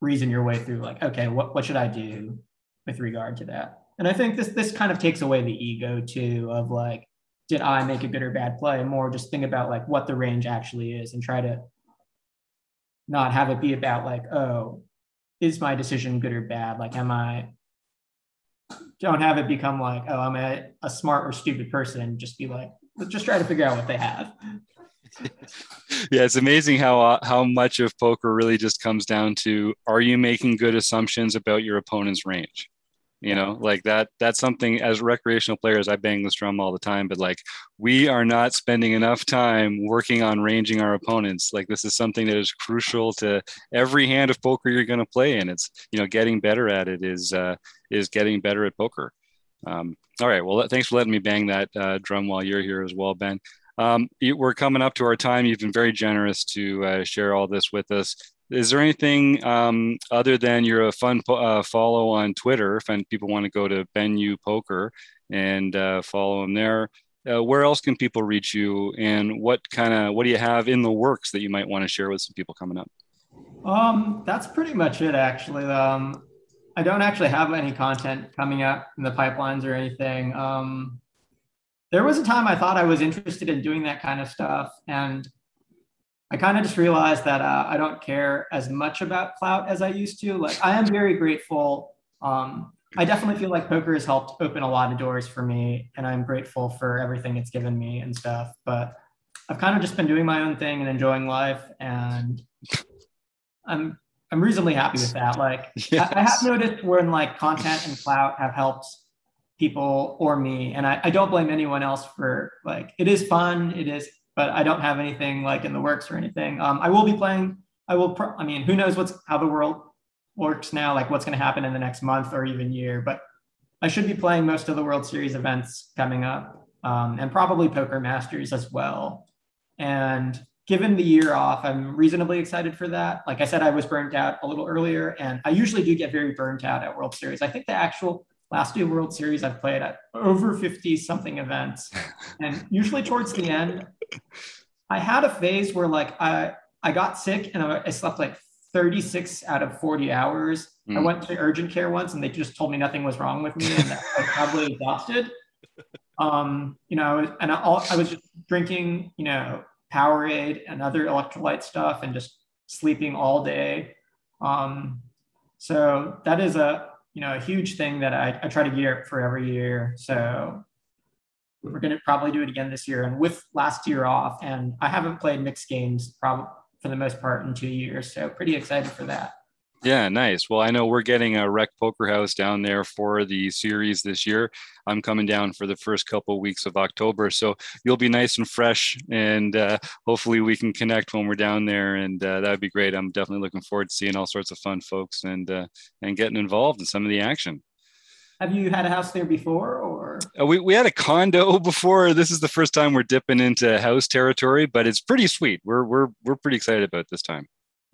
reason your way through like, okay, what, what should I do with regard to that? And I think this this kind of takes away the ego too of like, did I make a good or bad play? More just think about like what the range actually is and try to not have it be about like, oh, is my decision good or bad? Like, am I, don't have it become like, oh, I'm a, a smart or stupid person. Just be like, let's just try to figure out what they have. Yeah, it's amazing how uh, how much of poker really just comes down to, are you making good assumptions about your opponent's range? You know, like that, that's something as recreational players, I bang this drum all the time, but like, we are not spending enough time working on ranging our opponents. Like, this is something that is crucial to every hand of poker you're going to play in. It's, you know, getting better at it is, uh, is getting better at poker. Um, all right. Well, thanks for letting me bang that uh, drum while you're here as well, Ben. Um, we're coming up to our time. You've been very generous to uh, share all this with us. Is there anything um, other than you're a fun po- uh, follow on Twitter, if people want to go to Ben Yu Poker and uh, follow him there, uh, where else can people reach you, and what kind of, what do you have in the works that you might want to share with some people coming up? Um, that's pretty much it, actually. Um, I don't actually have any content coming up in the pipelines or anything. Um, there was a time I thought I was interested in doing that kind of stuff, and I kind of just realized that uh, I don't care as much about clout as I used to. Like, I am very grateful. Um, I definitely feel like poker has helped open a lot of doors for me, and I'm grateful for everything it's given me and stuff. But I've kind of just been doing my own thing and enjoying life, and I'm I'm reasonably happy with that. Like, yes. I, I have noticed when like content and clout have helped people or me, and I, I don't blame anyone else for, like, it is fun. It is. But I don't have anything like in the works or anything. Um, I will be playing, I will, pro- I mean, who knows what's, how the world works now, like what's gonna happen in the next month or even year, but I should be playing most of the World Series events coming up, um, and probably Poker Masters as well. And given the year off, I'm reasonably excited for that. Like I said, I was burnt out a little earlier, and I usually do get very burnt out at World Series. I think the actual last two World Series I've played at over fifty something events, and usually towards the end, I had a phase where like I, I got sick and I slept like thirty-six out of forty hours. Mm. I went to urgent care once and they just told me nothing was wrong with me, and I was probably exhausted. Um, you know, and I, I was just drinking, you know, Powerade and other electrolyte stuff and just sleeping all day. Um, so that is a, you know, a huge thing that I, I try to gear up for every year. So we're going to probably do it again this year, and with last year off, and I haven't played mixed games probably for the most part in two years. So pretty excited for that. Yeah, nice. Well, I know we're getting a Rec Poker House down there for the series this year. I'm coming down for the first couple of weeks of October, so you'll be nice and fresh, and uh, hopefully we can connect when we're down there, and uh, that would be great. I'm definitely looking forward to seeing all sorts of fun folks and uh, and getting involved in some of the action. Have you had a house there before, or? We we had a condo before. This is the first time we're dipping into house territory, but it's pretty sweet. We're we're we're pretty excited about this time.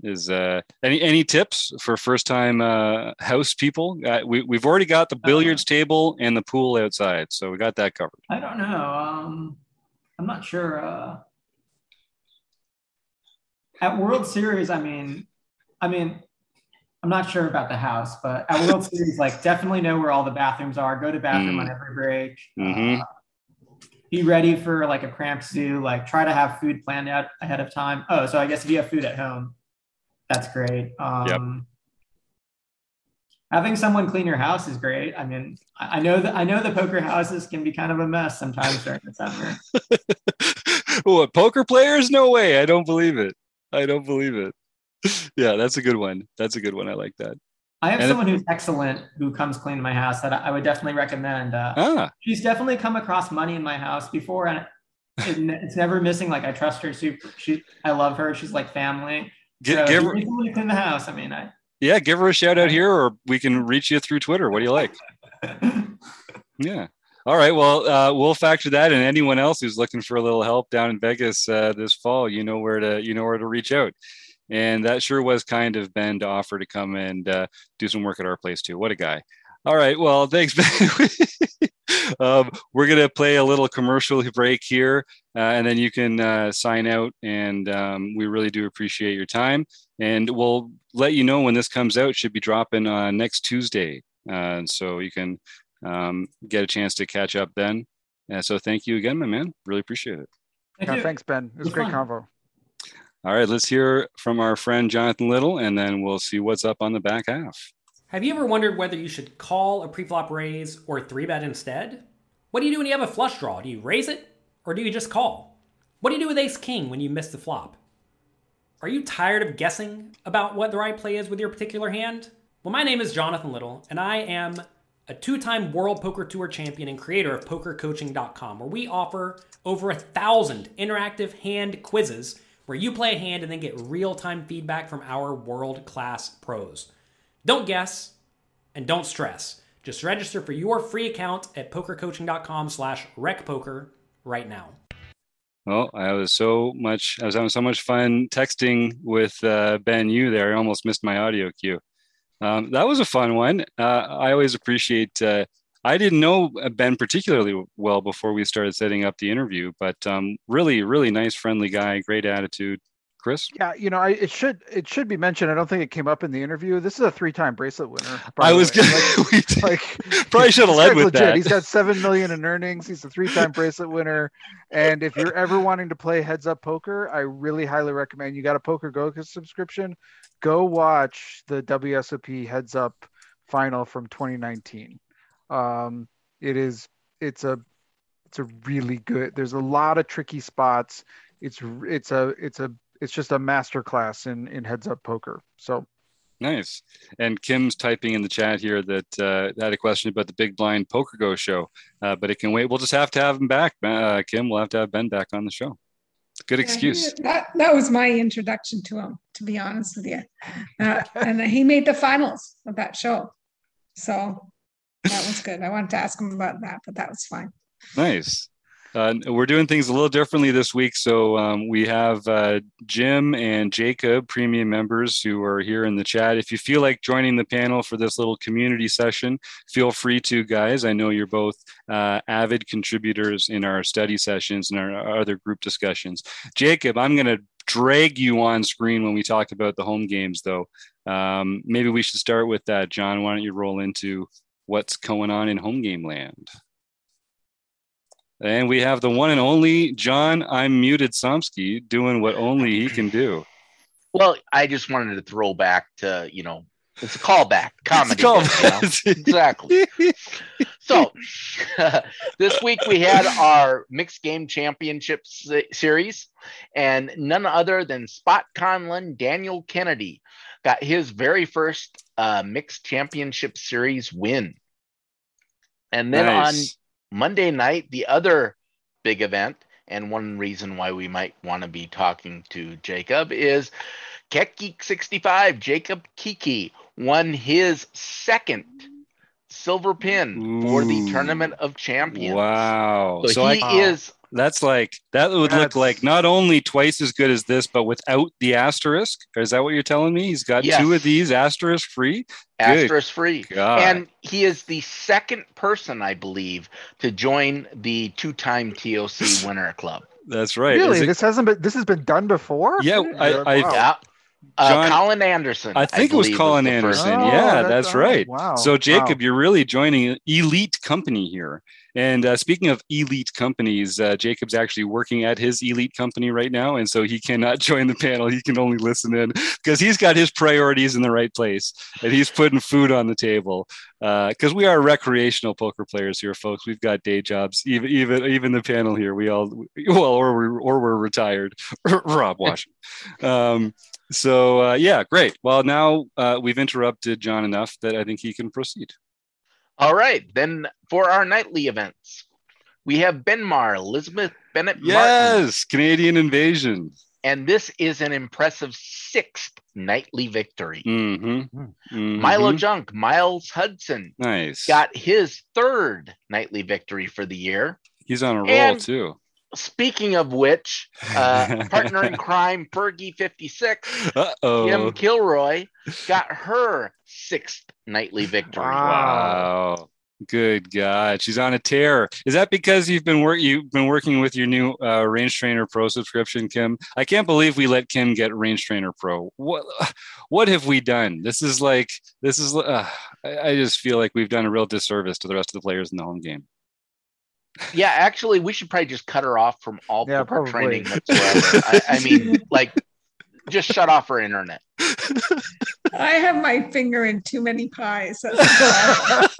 Is uh, any any tips for first time uh, house people? Uh, we we've already got the billiards uh, table and the pool outside, so we got that covered. I don't know. Um, I'm not sure. Uh, at World Series, I mean, I mean. I'm not sure about the house, but at World Series, like, definitely know where all the bathrooms are. Go to bathroom mm. on every break. Mm-hmm. Uh, be ready for like a cramped zoo. Like, try to have food planned out ahead of time. Oh, so I guess if you have food at home, that's great. Um, yep. Having someone clean your house is great. I mean, I know that I know the poker houses can be kind of a mess sometimes during the summer. What, poker players? No way! I don't believe it. I don't believe it. Yeah, that's a good one. That's a good one. I like that. I have and someone who's excellent who comes clean my house that I would definitely recommend. Uh, ah. She's definitely come across money in my house before, and it, it's never missing. Like, I trust her. She, she, I love her. She's like family. Give, so give her clean the house. I mean, I, yeah, give her a shout out here, or we can reach you through Twitter. What do you like? Yeah. All right. Well, uh, we'll factor that, and anyone else who's looking for a little help down in Vegas uh, this fall, you know where to, you know where to reach out. And that sure was kind of Ben to offer to come and uh, do some work at our place too. What a guy. All right. Well, thanks, Ben. um, we're going to play a little commercial break here, uh, and then you can uh, sign out. And um, we really do appreciate your time. And we'll let you know when this comes out. It should be dropping uh, next Tuesday. Uh, so you can um, get a chance to catch up then. Uh, so thank you again, my man. Really appreciate it. Thank yeah, thanks, Ben. It was, it was a great fun. convo. All right, let's hear from our friend Jonathan Little, and then we'll see what's up on the back half. Have you ever wondered whether you should call a preflop raise or three bet instead? What do you do when you have a flush draw? Do you raise it, or do you just call? What do you do with ace king when you miss the flop? Are you tired of guessing about what the right play is with your particular hand? Well, my name is Jonathan Little, and I am a two-time World Poker Tour champion and creator of poker coaching dot com, where we offer over a thousand interactive hand quizzes where you play a hand and then get real-time feedback from our world-class pros. Don't guess and don't stress. Just register for your free account at poker coaching dot com slash rec poker right now. Well, I was so much, I was having so much fun texting with uh, Ben Yu there. I almost missed my audio cue. Um, that was a fun one. Uh, I always appreciate, uh, I didn't know Ben particularly well before we started setting up the interview, but um, really, really nice, friendly guy, great attitude. Chris? Yeah, you know, I, it should it should be mentioned. I don't think it came up in the interview. This is a three-time bracelet winner. I was gonna, like, we did, like probably should have led with legit. that. He's got seven million in earnings. He's a three-time bracelet winner. And if you're ever wanting to play heads-up poker, I really highly recommend. You got a Poker Go subscription? Go watch the W S O P heads-up final from twenty nineteen. Um, it is it's a it's a really good. There's a lot of tricky spots. It's it's a it's a It's just a masterclass in, in heads-up poker. So nice. And Kim's typing in the chat here that uh, had a question about the Big Blind Poker Go show, uh, but it can wait. We'll just have to have him back, uh, Kim. We'll have to have Ben back on the show. Good excuse. Yeah, he, that that was my introduction to him, to be honest with you. Uh, and he made the finals of that show, so that was good. I wanted to ask him about that, but that was fine. Nice. Uh, we're doing things a little differently this week. So um, we have uh, Jim and Jacob, premium members who are here in the chat. If you feel like joining the panel for this little community session, feel free to, guys. I know you're both uh, avid contributors in our study sessions and our, our other group discussions. Jacob, I'm going to drag you on screen when we talk about the home games, though. Um, maybe we should start with that, John. Why don't you roll into what's going on in home game land? And we have the one and only John, I'm muted Somsky, doing what only he can do. Well, I just wanted to throw back to, you know, it's a callback comedy. It's a callback. You know? Exactly. So uh, this week we had our mixed game championship se- series, and none other than Spot Conlon, Daniel Kennedy, got his very first uh, mixed championship series win. And then nice. on... Monday night, the other big event, and one reason why we might want to be talking to Jacob, is Keck Geek sixty-five, Jacob Kiki, won his second silver pin Ooh. for the Tournament of Champions. Wow. So, so he I, is... That's like, that would look like not only twice as good as this, but without the asterisk. Is that what you're telling me? He's got yes. two of these asterisk free? Asterisk free. God. And he is the second person, I believe, to join the two-time T O C winner club. That's right. Really? It... This hasn't been, this has been done before? Yeah. I, I, wow. yeah. Uh, John, Colin Anderson. I think I it was Colin was Anderson. Oh, yeah, that's, that's right. Wow. So, Jacob, wow. you're really joining an elite company here. And uh, speaking of elite companies, uh, Jacob's actually working at his elite company right now. And so he cannot join the panel. He can only listen in because he's got his priorities in the right place. And he's putting food on the table because uh, we are recreational poker players here, folks. We've got day jobs. Even even even the panel here, we all, well, or, we, or we're retired. Rob Washam. Um So, uh, yeah, great. Well, now uh, we've interrupted John enough that I think he can proceed. All right. Then for our nightly events, we have Benmar, Elizabeth Bennett Martin. Yes, Canadian Invasion. And this is an impressive sixth nightly victory. Mm-hmm. Mm-hmm. Milo Junk, Miles Hudson. Nice. Got his third nightly victory for the year. He's on a roll, and- too. Speaking of which, uh, partner in crime, Fergie fifty-six, Uh-oh. Kim Kilroy, got her sixth nightly victory. Wow. wow. Good God. She's on a tear. Is that because you've been, wor- you've been working with your new uh, Range Trainer Pro subscription, Kim? I can't believe we let Kim get Range Trainer Pro. What What have we done? This is like, this is, uh, I, I just feel like we've done a real disservice to the rest of the players in the home game. Yeah, actually, we should probably just cut her off from all yeah, poker probably. training whatsoever. I, I mean, like, just shut off her internet. I have my finger in too many pies. That's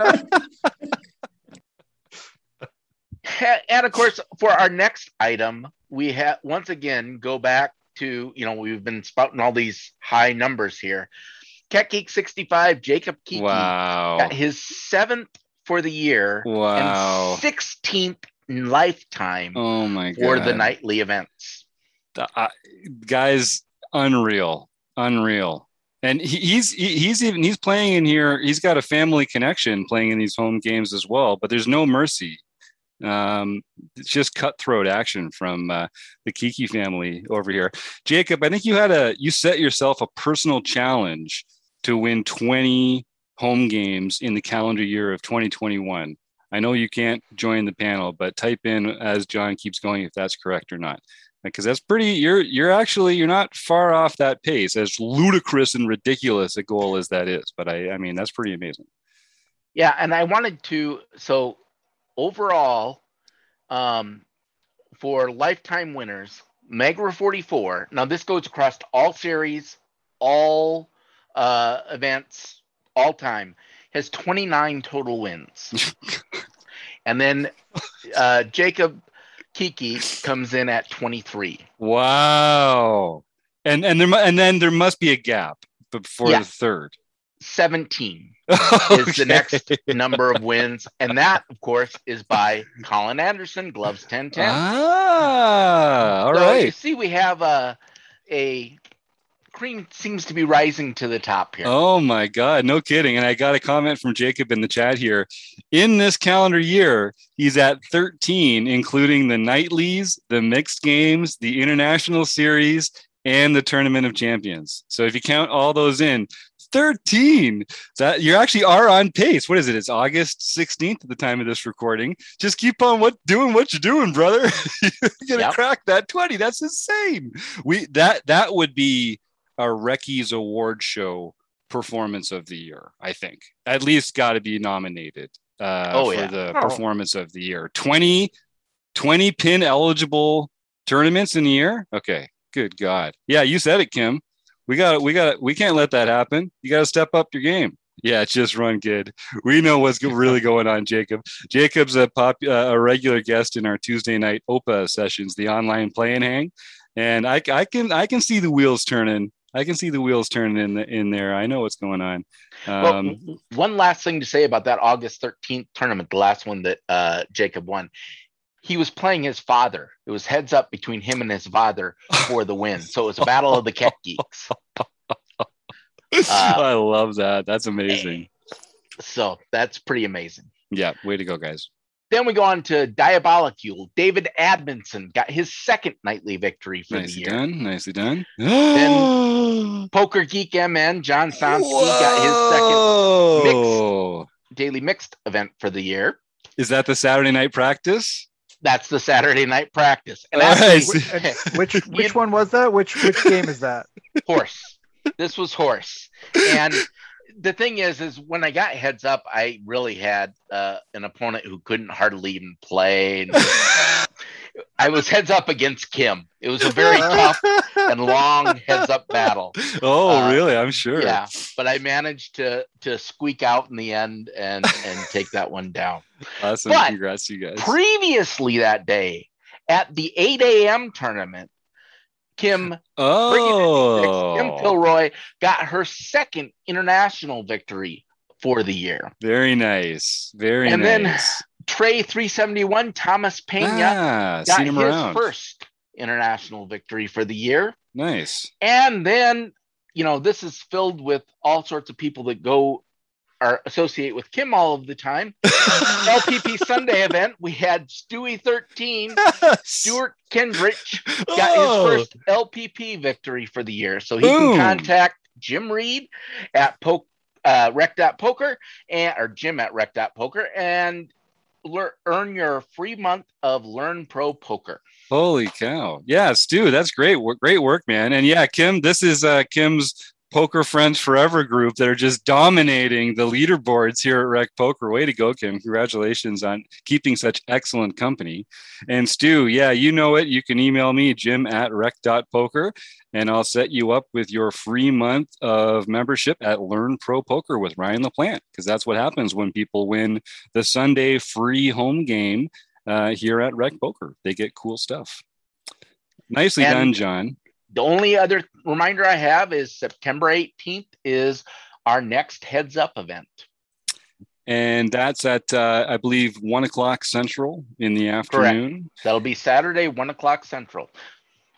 And of course, for our next item, we have once again go back to, you know, we've been spouting all these high numbers here. Cat Geek sixty-five, Jacob Kiki, wow, got his seventh for the year, wow, and sixteenth in lifetime. Oh my God. For the nightly events. The, uh, guys, unreal, unreal. And he, he's he, he's even he's playing in here. He's got a family connection playing in these home games as well. But there's no mercy. Um, it's just cutthroat action from uh, the Kiki family over here. Jacob, I think you had a you set yourself a personal challenge to win twenty home games in the calendar year of twenty twenty-one. I know you can't join the panel, but type in as John keeps going if that's correct or not. Because that's pretty, you're you're actually, you're not far off that pace, as ludicrous and ridiculous a goal as that is. But I, I mean, that's pretty amazing. Yeah, and I wanted to, so overall, um, for lifetime winners, Magra forty-four, now this goes across all series, all uh, events, all time, has twenty-nine total wins. And then uh, Jacob Kiki comes in at twenty-three. Wow. And and there and then there must be a gap before, yeah, the third. seventeen okay, is the next number of wins. And that, of course, is by Colin Anderson, Gloves ten ten. Ah, all so right. You see, we have a, a cream seems to be rising to the top here. Oh, my God. No kidding. And I got a comment from Jacob in the chat here. In this calendar year, he's at thirteen, including the nightlies, the mixed games, the international series, and the Tournament of Champions. So if you count all those in, thirteen. That you actually are on pace. What is it? It's August sixteenth at the time of this recording. Just keep on what doing what you're doing, brother. You're gonna, yep, crack that twenty. That's insane. We that that would be a Recky's award show performance of the year, I think. At least got to be nominated uh oh, for yeah. the oh. performance of the year. twenty, twenty pin eligible tournaments in the year. Okay, good God. Yeah, you said it, Kim. We got we got we can't let that happen. You got to step up your game. Yeah, it's just Run Good. We know what's really going on, Jacob. Jacob's a pop, uh, a regular guest in our Tuesday night O P A sessions, the online play and hang. And I, I can I can see the wheels turning. I can see the wheels turning in the, in there. I know what's going on. Um, well, one last thing to say about that August thirteenth tournament, the last one that uh, Jacob won. He was playing his father. It was heads up between him and his father for the win. So it was a battle of the Cat Geeks. Uh, I love that. That's amazing. So that's pretty amazing. Yeah. Way to go, guys. Then we go on to Diabolical. David Admonson got his second nightly victory for nicely the year. Nicely done. Nicely done. Then Poker Geek M N, John Somsky, got his second mixed, daily mixed event for the year. Is that the Saturday night practice? That's the Saturday night practice. And actually, right. which which, which one was that? Which which game is that? Horse. This was Horse. And the thing is, is when I got heads up, I really had uh, an opponent who couldn't hardly even play. And I was heads up against Kim. It was a very tough and long heads up battle. Oh, uh, really? I'm sure. Yeah, but I managed to to squeak out in the end and and take that one down. Awesome! But congrats, you guys. Previously that day, at the eight a.m. tournament, Kim, oh. Kim Kilroy got her second international victory for the year. Very nice. Very and nice. And then Trey three seventy-one, Thomas Pena, ah, got his around. first international victory for the year. Nice. And then, you know, this is filled with all sorts of people that go are associate with Kim all of the time. L P P Sunday event, we had Stewie thirteen, yes! Stuart Kendrich got oh! his first L P P victory for the year. So he Boom. can contact Jim Reed at po- uh, rec dot poker and or Jim at rec dot poker and learn, earn your free month of Learn Pro Poker. Holy cow. Yeah, Stu, that's great. Great work, man. And yeah, Kim, this is uh, Kim's Poker Friends Forever group that are just dominating the leaderboards here at Rec Poker. Way to go, Kim. Congratulations on keeping such excellent company. And Stu, yeah, you know it. You can email me, Jim at rec dot poker, and I'll set you up with your free month of membership at Learn Pro Poker with Ryan LaPlante, because that's what happens when people win the Sunday free home game uh, here at Rec Poker. They get cool stuff. Nicely and done, John. The only other reminder I have is September eighteenth is our next Heads Up event. And that's at, uh, I believe, one o'clock Central in the afternoon. Correct. That'll be Saturday, one o'clock Central.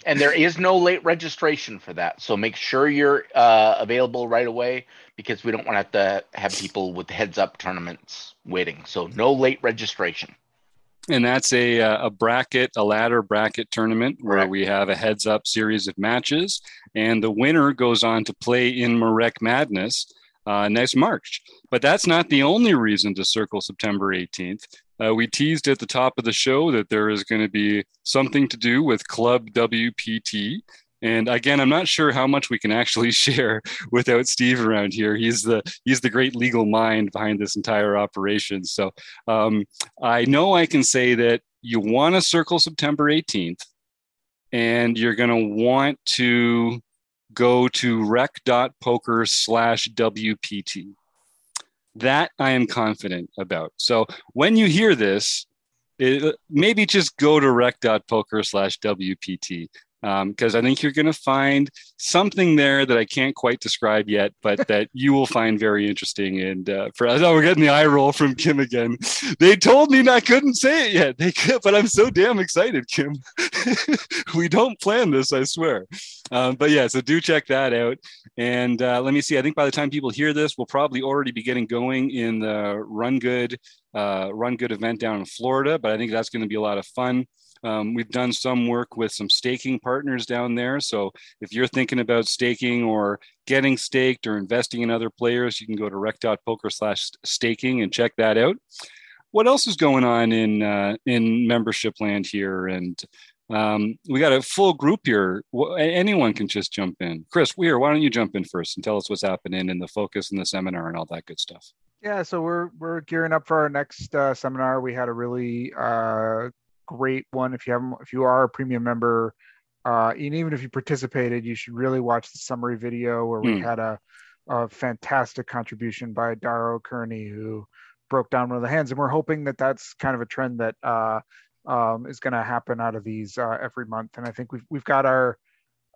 And there is no late registration for that. So make sure you're uh, available right away, because we don't want to have to have people with Heads Up tournaments waiting. So no late registration. And that's a, a bracket, a ladder bracket tournament where Correct. We have a Heads Up series of matches. And the winner goes on to play in Marek Madness uh, next March. But that's not the only reason to circle September eighteenth. Uh, we teased at the top of the show that there is going to be something to do with Club W P T. And again, I'm not sure how much we can actually share without Steve around here. He's the he's the great legal mind behind this entire operation. So um, I know I can say that you want to circle September eighteenth, and you're going to want to go to rec.poker slash WPT. That I am confident about. So when you hear this, it, maybe just go to rec.poker slash WPT. Because um, I think you're going to find something there that I can't quite describe yet, but that you will find very interesting. And uh, for us, oh, we're getting the eye roll from Kim again. They told me I couldn't say it yet. They could, but I'm so damn excited, Kim. We don't plan this, I swear. Um, but yeah, so do check that out. And uh, let me see. I think by the time people hear this, we'll probably already be getting going in the Run Good, uh, Run Good event down in Florida. But I think that's going to be a lot of fun. Um, we've done some work with some staking partners down there. So if you're thinking about staking or getting staked or investing in other players, you can go to rec.poker slash staking and check that out. What else is going on in uh, in membership land here? And um, we got a full group here. Anyone can just jump in. Chris Weir, why don't you jump in first and tell us what's happening in the focus and the seminar and all that good stuff? Yeah, so we're, we're gearing up for our next uh, seminar. We had a really... Uh, great one. If you haven't, if you are a premium member, uh, and even if you participated, you should really watch the summary video where we mm. had a, a fantastic contribution by Daro Kearney, who broke down one of the hands. And we're hoping that that's kind of a trend that uh, um, is going to happen out of these uh, every month. And I think we've we've got our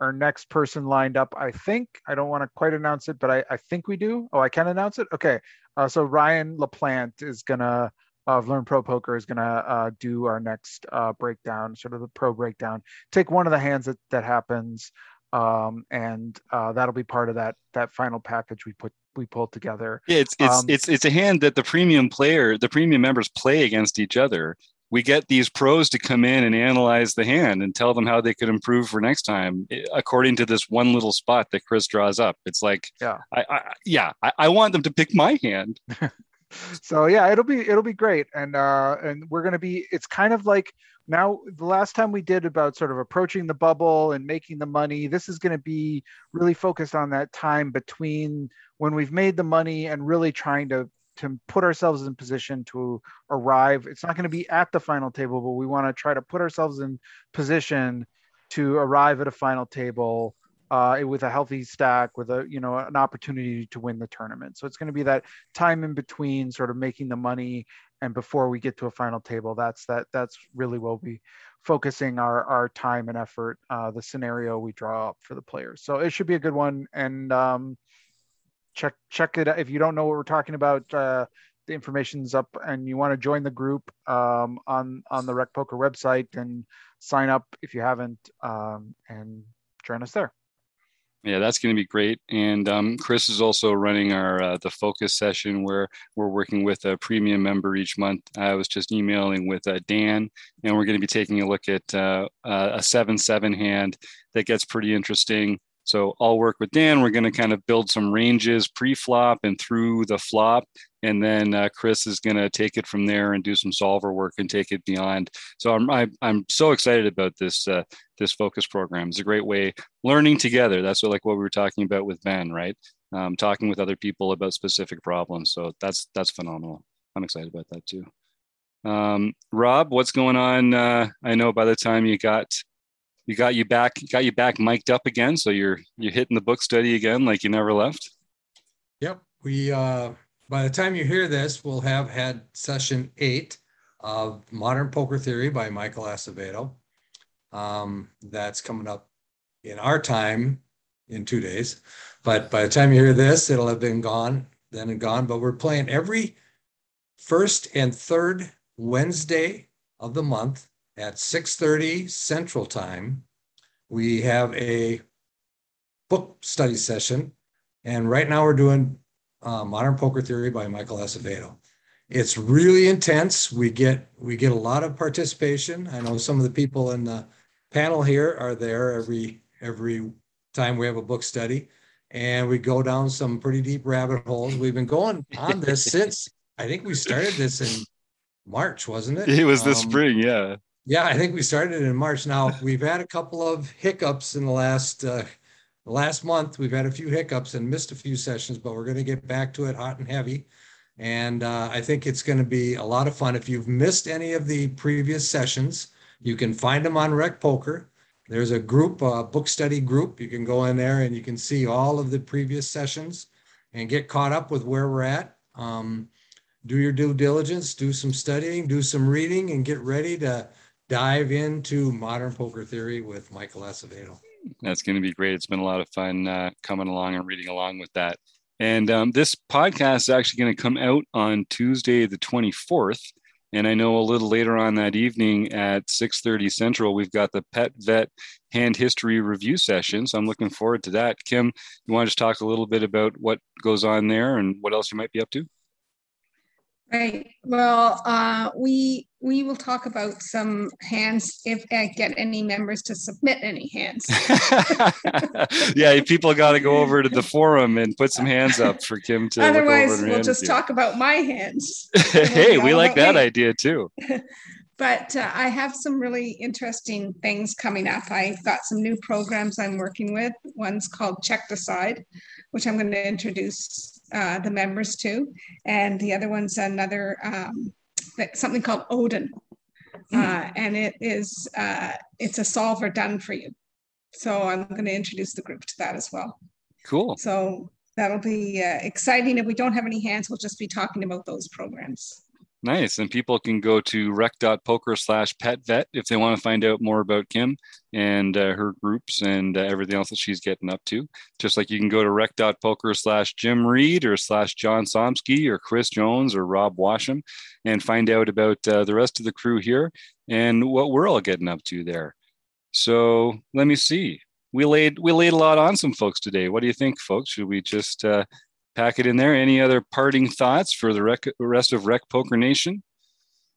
our next person lined up. I think I don't want to quite announce it, but I, I think we do. Oh, I can announce it. Okay, uh, so Ryan LaPlante is gonna. Of Learn Pro Poker is going to uh, do our next uh, breakdown, sort of the pro breakdown. Take one of the hands that that happens, um, and uh, that'll be part of that that final package we put we pulled together. Yeah, it's it's, um, it's it's a hand that the premium player, the premium members play against each other. We get these pros to come in and analyze the hand and tell them how they could improve for next time, according to this one little spot that Chris draws up. It's like, yeah, I, I, yeah, I, I want them to pick my hand. So yeah, it'll be it'll be great, and uh, and we're gonna be. It's kind of like now the last time we did about sort of approaching the bubble and making the money. This is gonna be really focused on that time between when we've made the money and really trying to to put ourselves in position to arrive. It's not gonna be at the final table, but we want to try to put ourselves in position to arrive at a final table. Uh, with a healthy stack, with a you know an opportunity to win the tournament. So it's going to be that time in between, sort of making the money and before we get to a final table. That's that. That's really what we'll be focusing our our time and effort. Uh, the scenario we draw up for the players. So it should be a good one. And um, check check it out. If you don't know what we're talking about, uh, the information's up, and you want to join the group um, on on the Rec Poker website and sign up if you haven't, um, and join us there. Yeah, that's going to be great. And um, Chris is also running our uh, the focus session where we're working with a premium member each month. I was just emailing with uh, Dan, and we're going to be taking a look at uh, a seven seven hand that gets pretty interesting. So I'll work with Dan. We're going to kind of build some ranges pre-flop and through the flop. And then uh, Chris is going to take it from there and do some solver work and take it beyond. So I'm I, I'm so excited about this uh, this focus program. It's a great way learning together. That's what, like what we were talking about with Ben, right? Um, talking with other people about specific problems. So that's that's phenomenal. I'm excited about that too. Um, Rob, what's going on? Uh, I know by the time you got you got you back got you back mic'd up again. So you're you're hitting the book study again, like you never left. Yep, we. Uh... By the time you hear this, we'll have had session eight, of Modern Poker Theory by Michael Acevedo. Um, that's coming up in our time in two days. But by the time you hear this, it'll have been gone, then and gone. But we're playing every first and third Wednesday of the month at six thirty Central Time. We have a book study session. And right now we're doing uh, Modern Poker Theory by Michael Acevedo. It's really intense. We get we get a lot of participation. I know some of the people in the panel here are there every every time we have a book study, and we go down some pretty deep rabbit holes. We've been going on this since I think we started this in March, wasn't it? It was um, this spring, yeah. Yeah, I think we started it in March. Now we've had a couple of hiccups in the last uh, last month. We've had a few hiccups and missed a few sessions, but we're going to get back to it hot and heavy. And uh, I think it's going to be a lot of fun. If you've missed any of the previous sessions, you can find them on Rec Poker. There's a group, a book study group. You can go in there and you can see all of the previous sessions and get caught up with where we're at. Um, do your due diligence, do some studying, do some reading, and get ready to dive into Modern Poker Theory with Michael Acevedo. That's going to be great. It's been a lot of fun uh, coming along and reading along with that. And um, this podcast is actually going to come out on Tuesday, the twenty-fourth. And I know a little later on that evening at six thirty Central, we've got the Pet Vet Hand History Review Session. So I'm looking forward to that. Kim, you want to just talk a little bit about what goes on there and what else you might be up to? Right. Well, uh, we we will talk about some hands if I get any members to submit any hands. Yeah, people got to go over to the forum and put some hands up for Kim to. Otherwise, look over we'll just talk about my hands. Hey, we like that me. idea too. But uh, I have some really interesting things coming up. I've got some new programs I'm working with. One's called Check the Side, which I'm going to introduce uh, the members to. And the other one's another, um, something called Odin. Mm-hmm. Uh, and it is, uh, it's a solver done for you. So I'm going to introduce the group to that as well. Cool. So that'll be uh, exciting. If we don't have any hands, we'll just be talking about those programs. Nice. And people can go to rec.poker slash pet vet if they want to find out more about Kim and uh, her groups and uh, everything else that she's getting up to. Just like you can go to rec.poker slash Jim Reed or slash John Somsky or Chris Jones or Rob Washam and find out about uh, the rest of the crew here and what we're all getting up to there. So let me see. We laid, we laid a lot on some folks today. What do you think, folks? Should we just... Uh, Pack it in there. Any other parting thoughts for the rec- rest of Rec Poker Nation?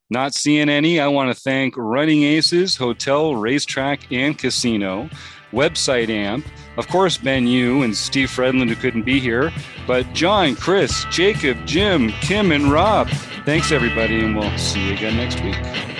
Not seeing any. I want to thank Running Aces, Hotel, Racetrack, and Casino, Website Amp, of course, Ben Yu and Steve Fredlund, who couldn't be here, but John, Chris, Jacob, Jim, Kim, and Rob. Thanks, everybody, and we'll see you again next week.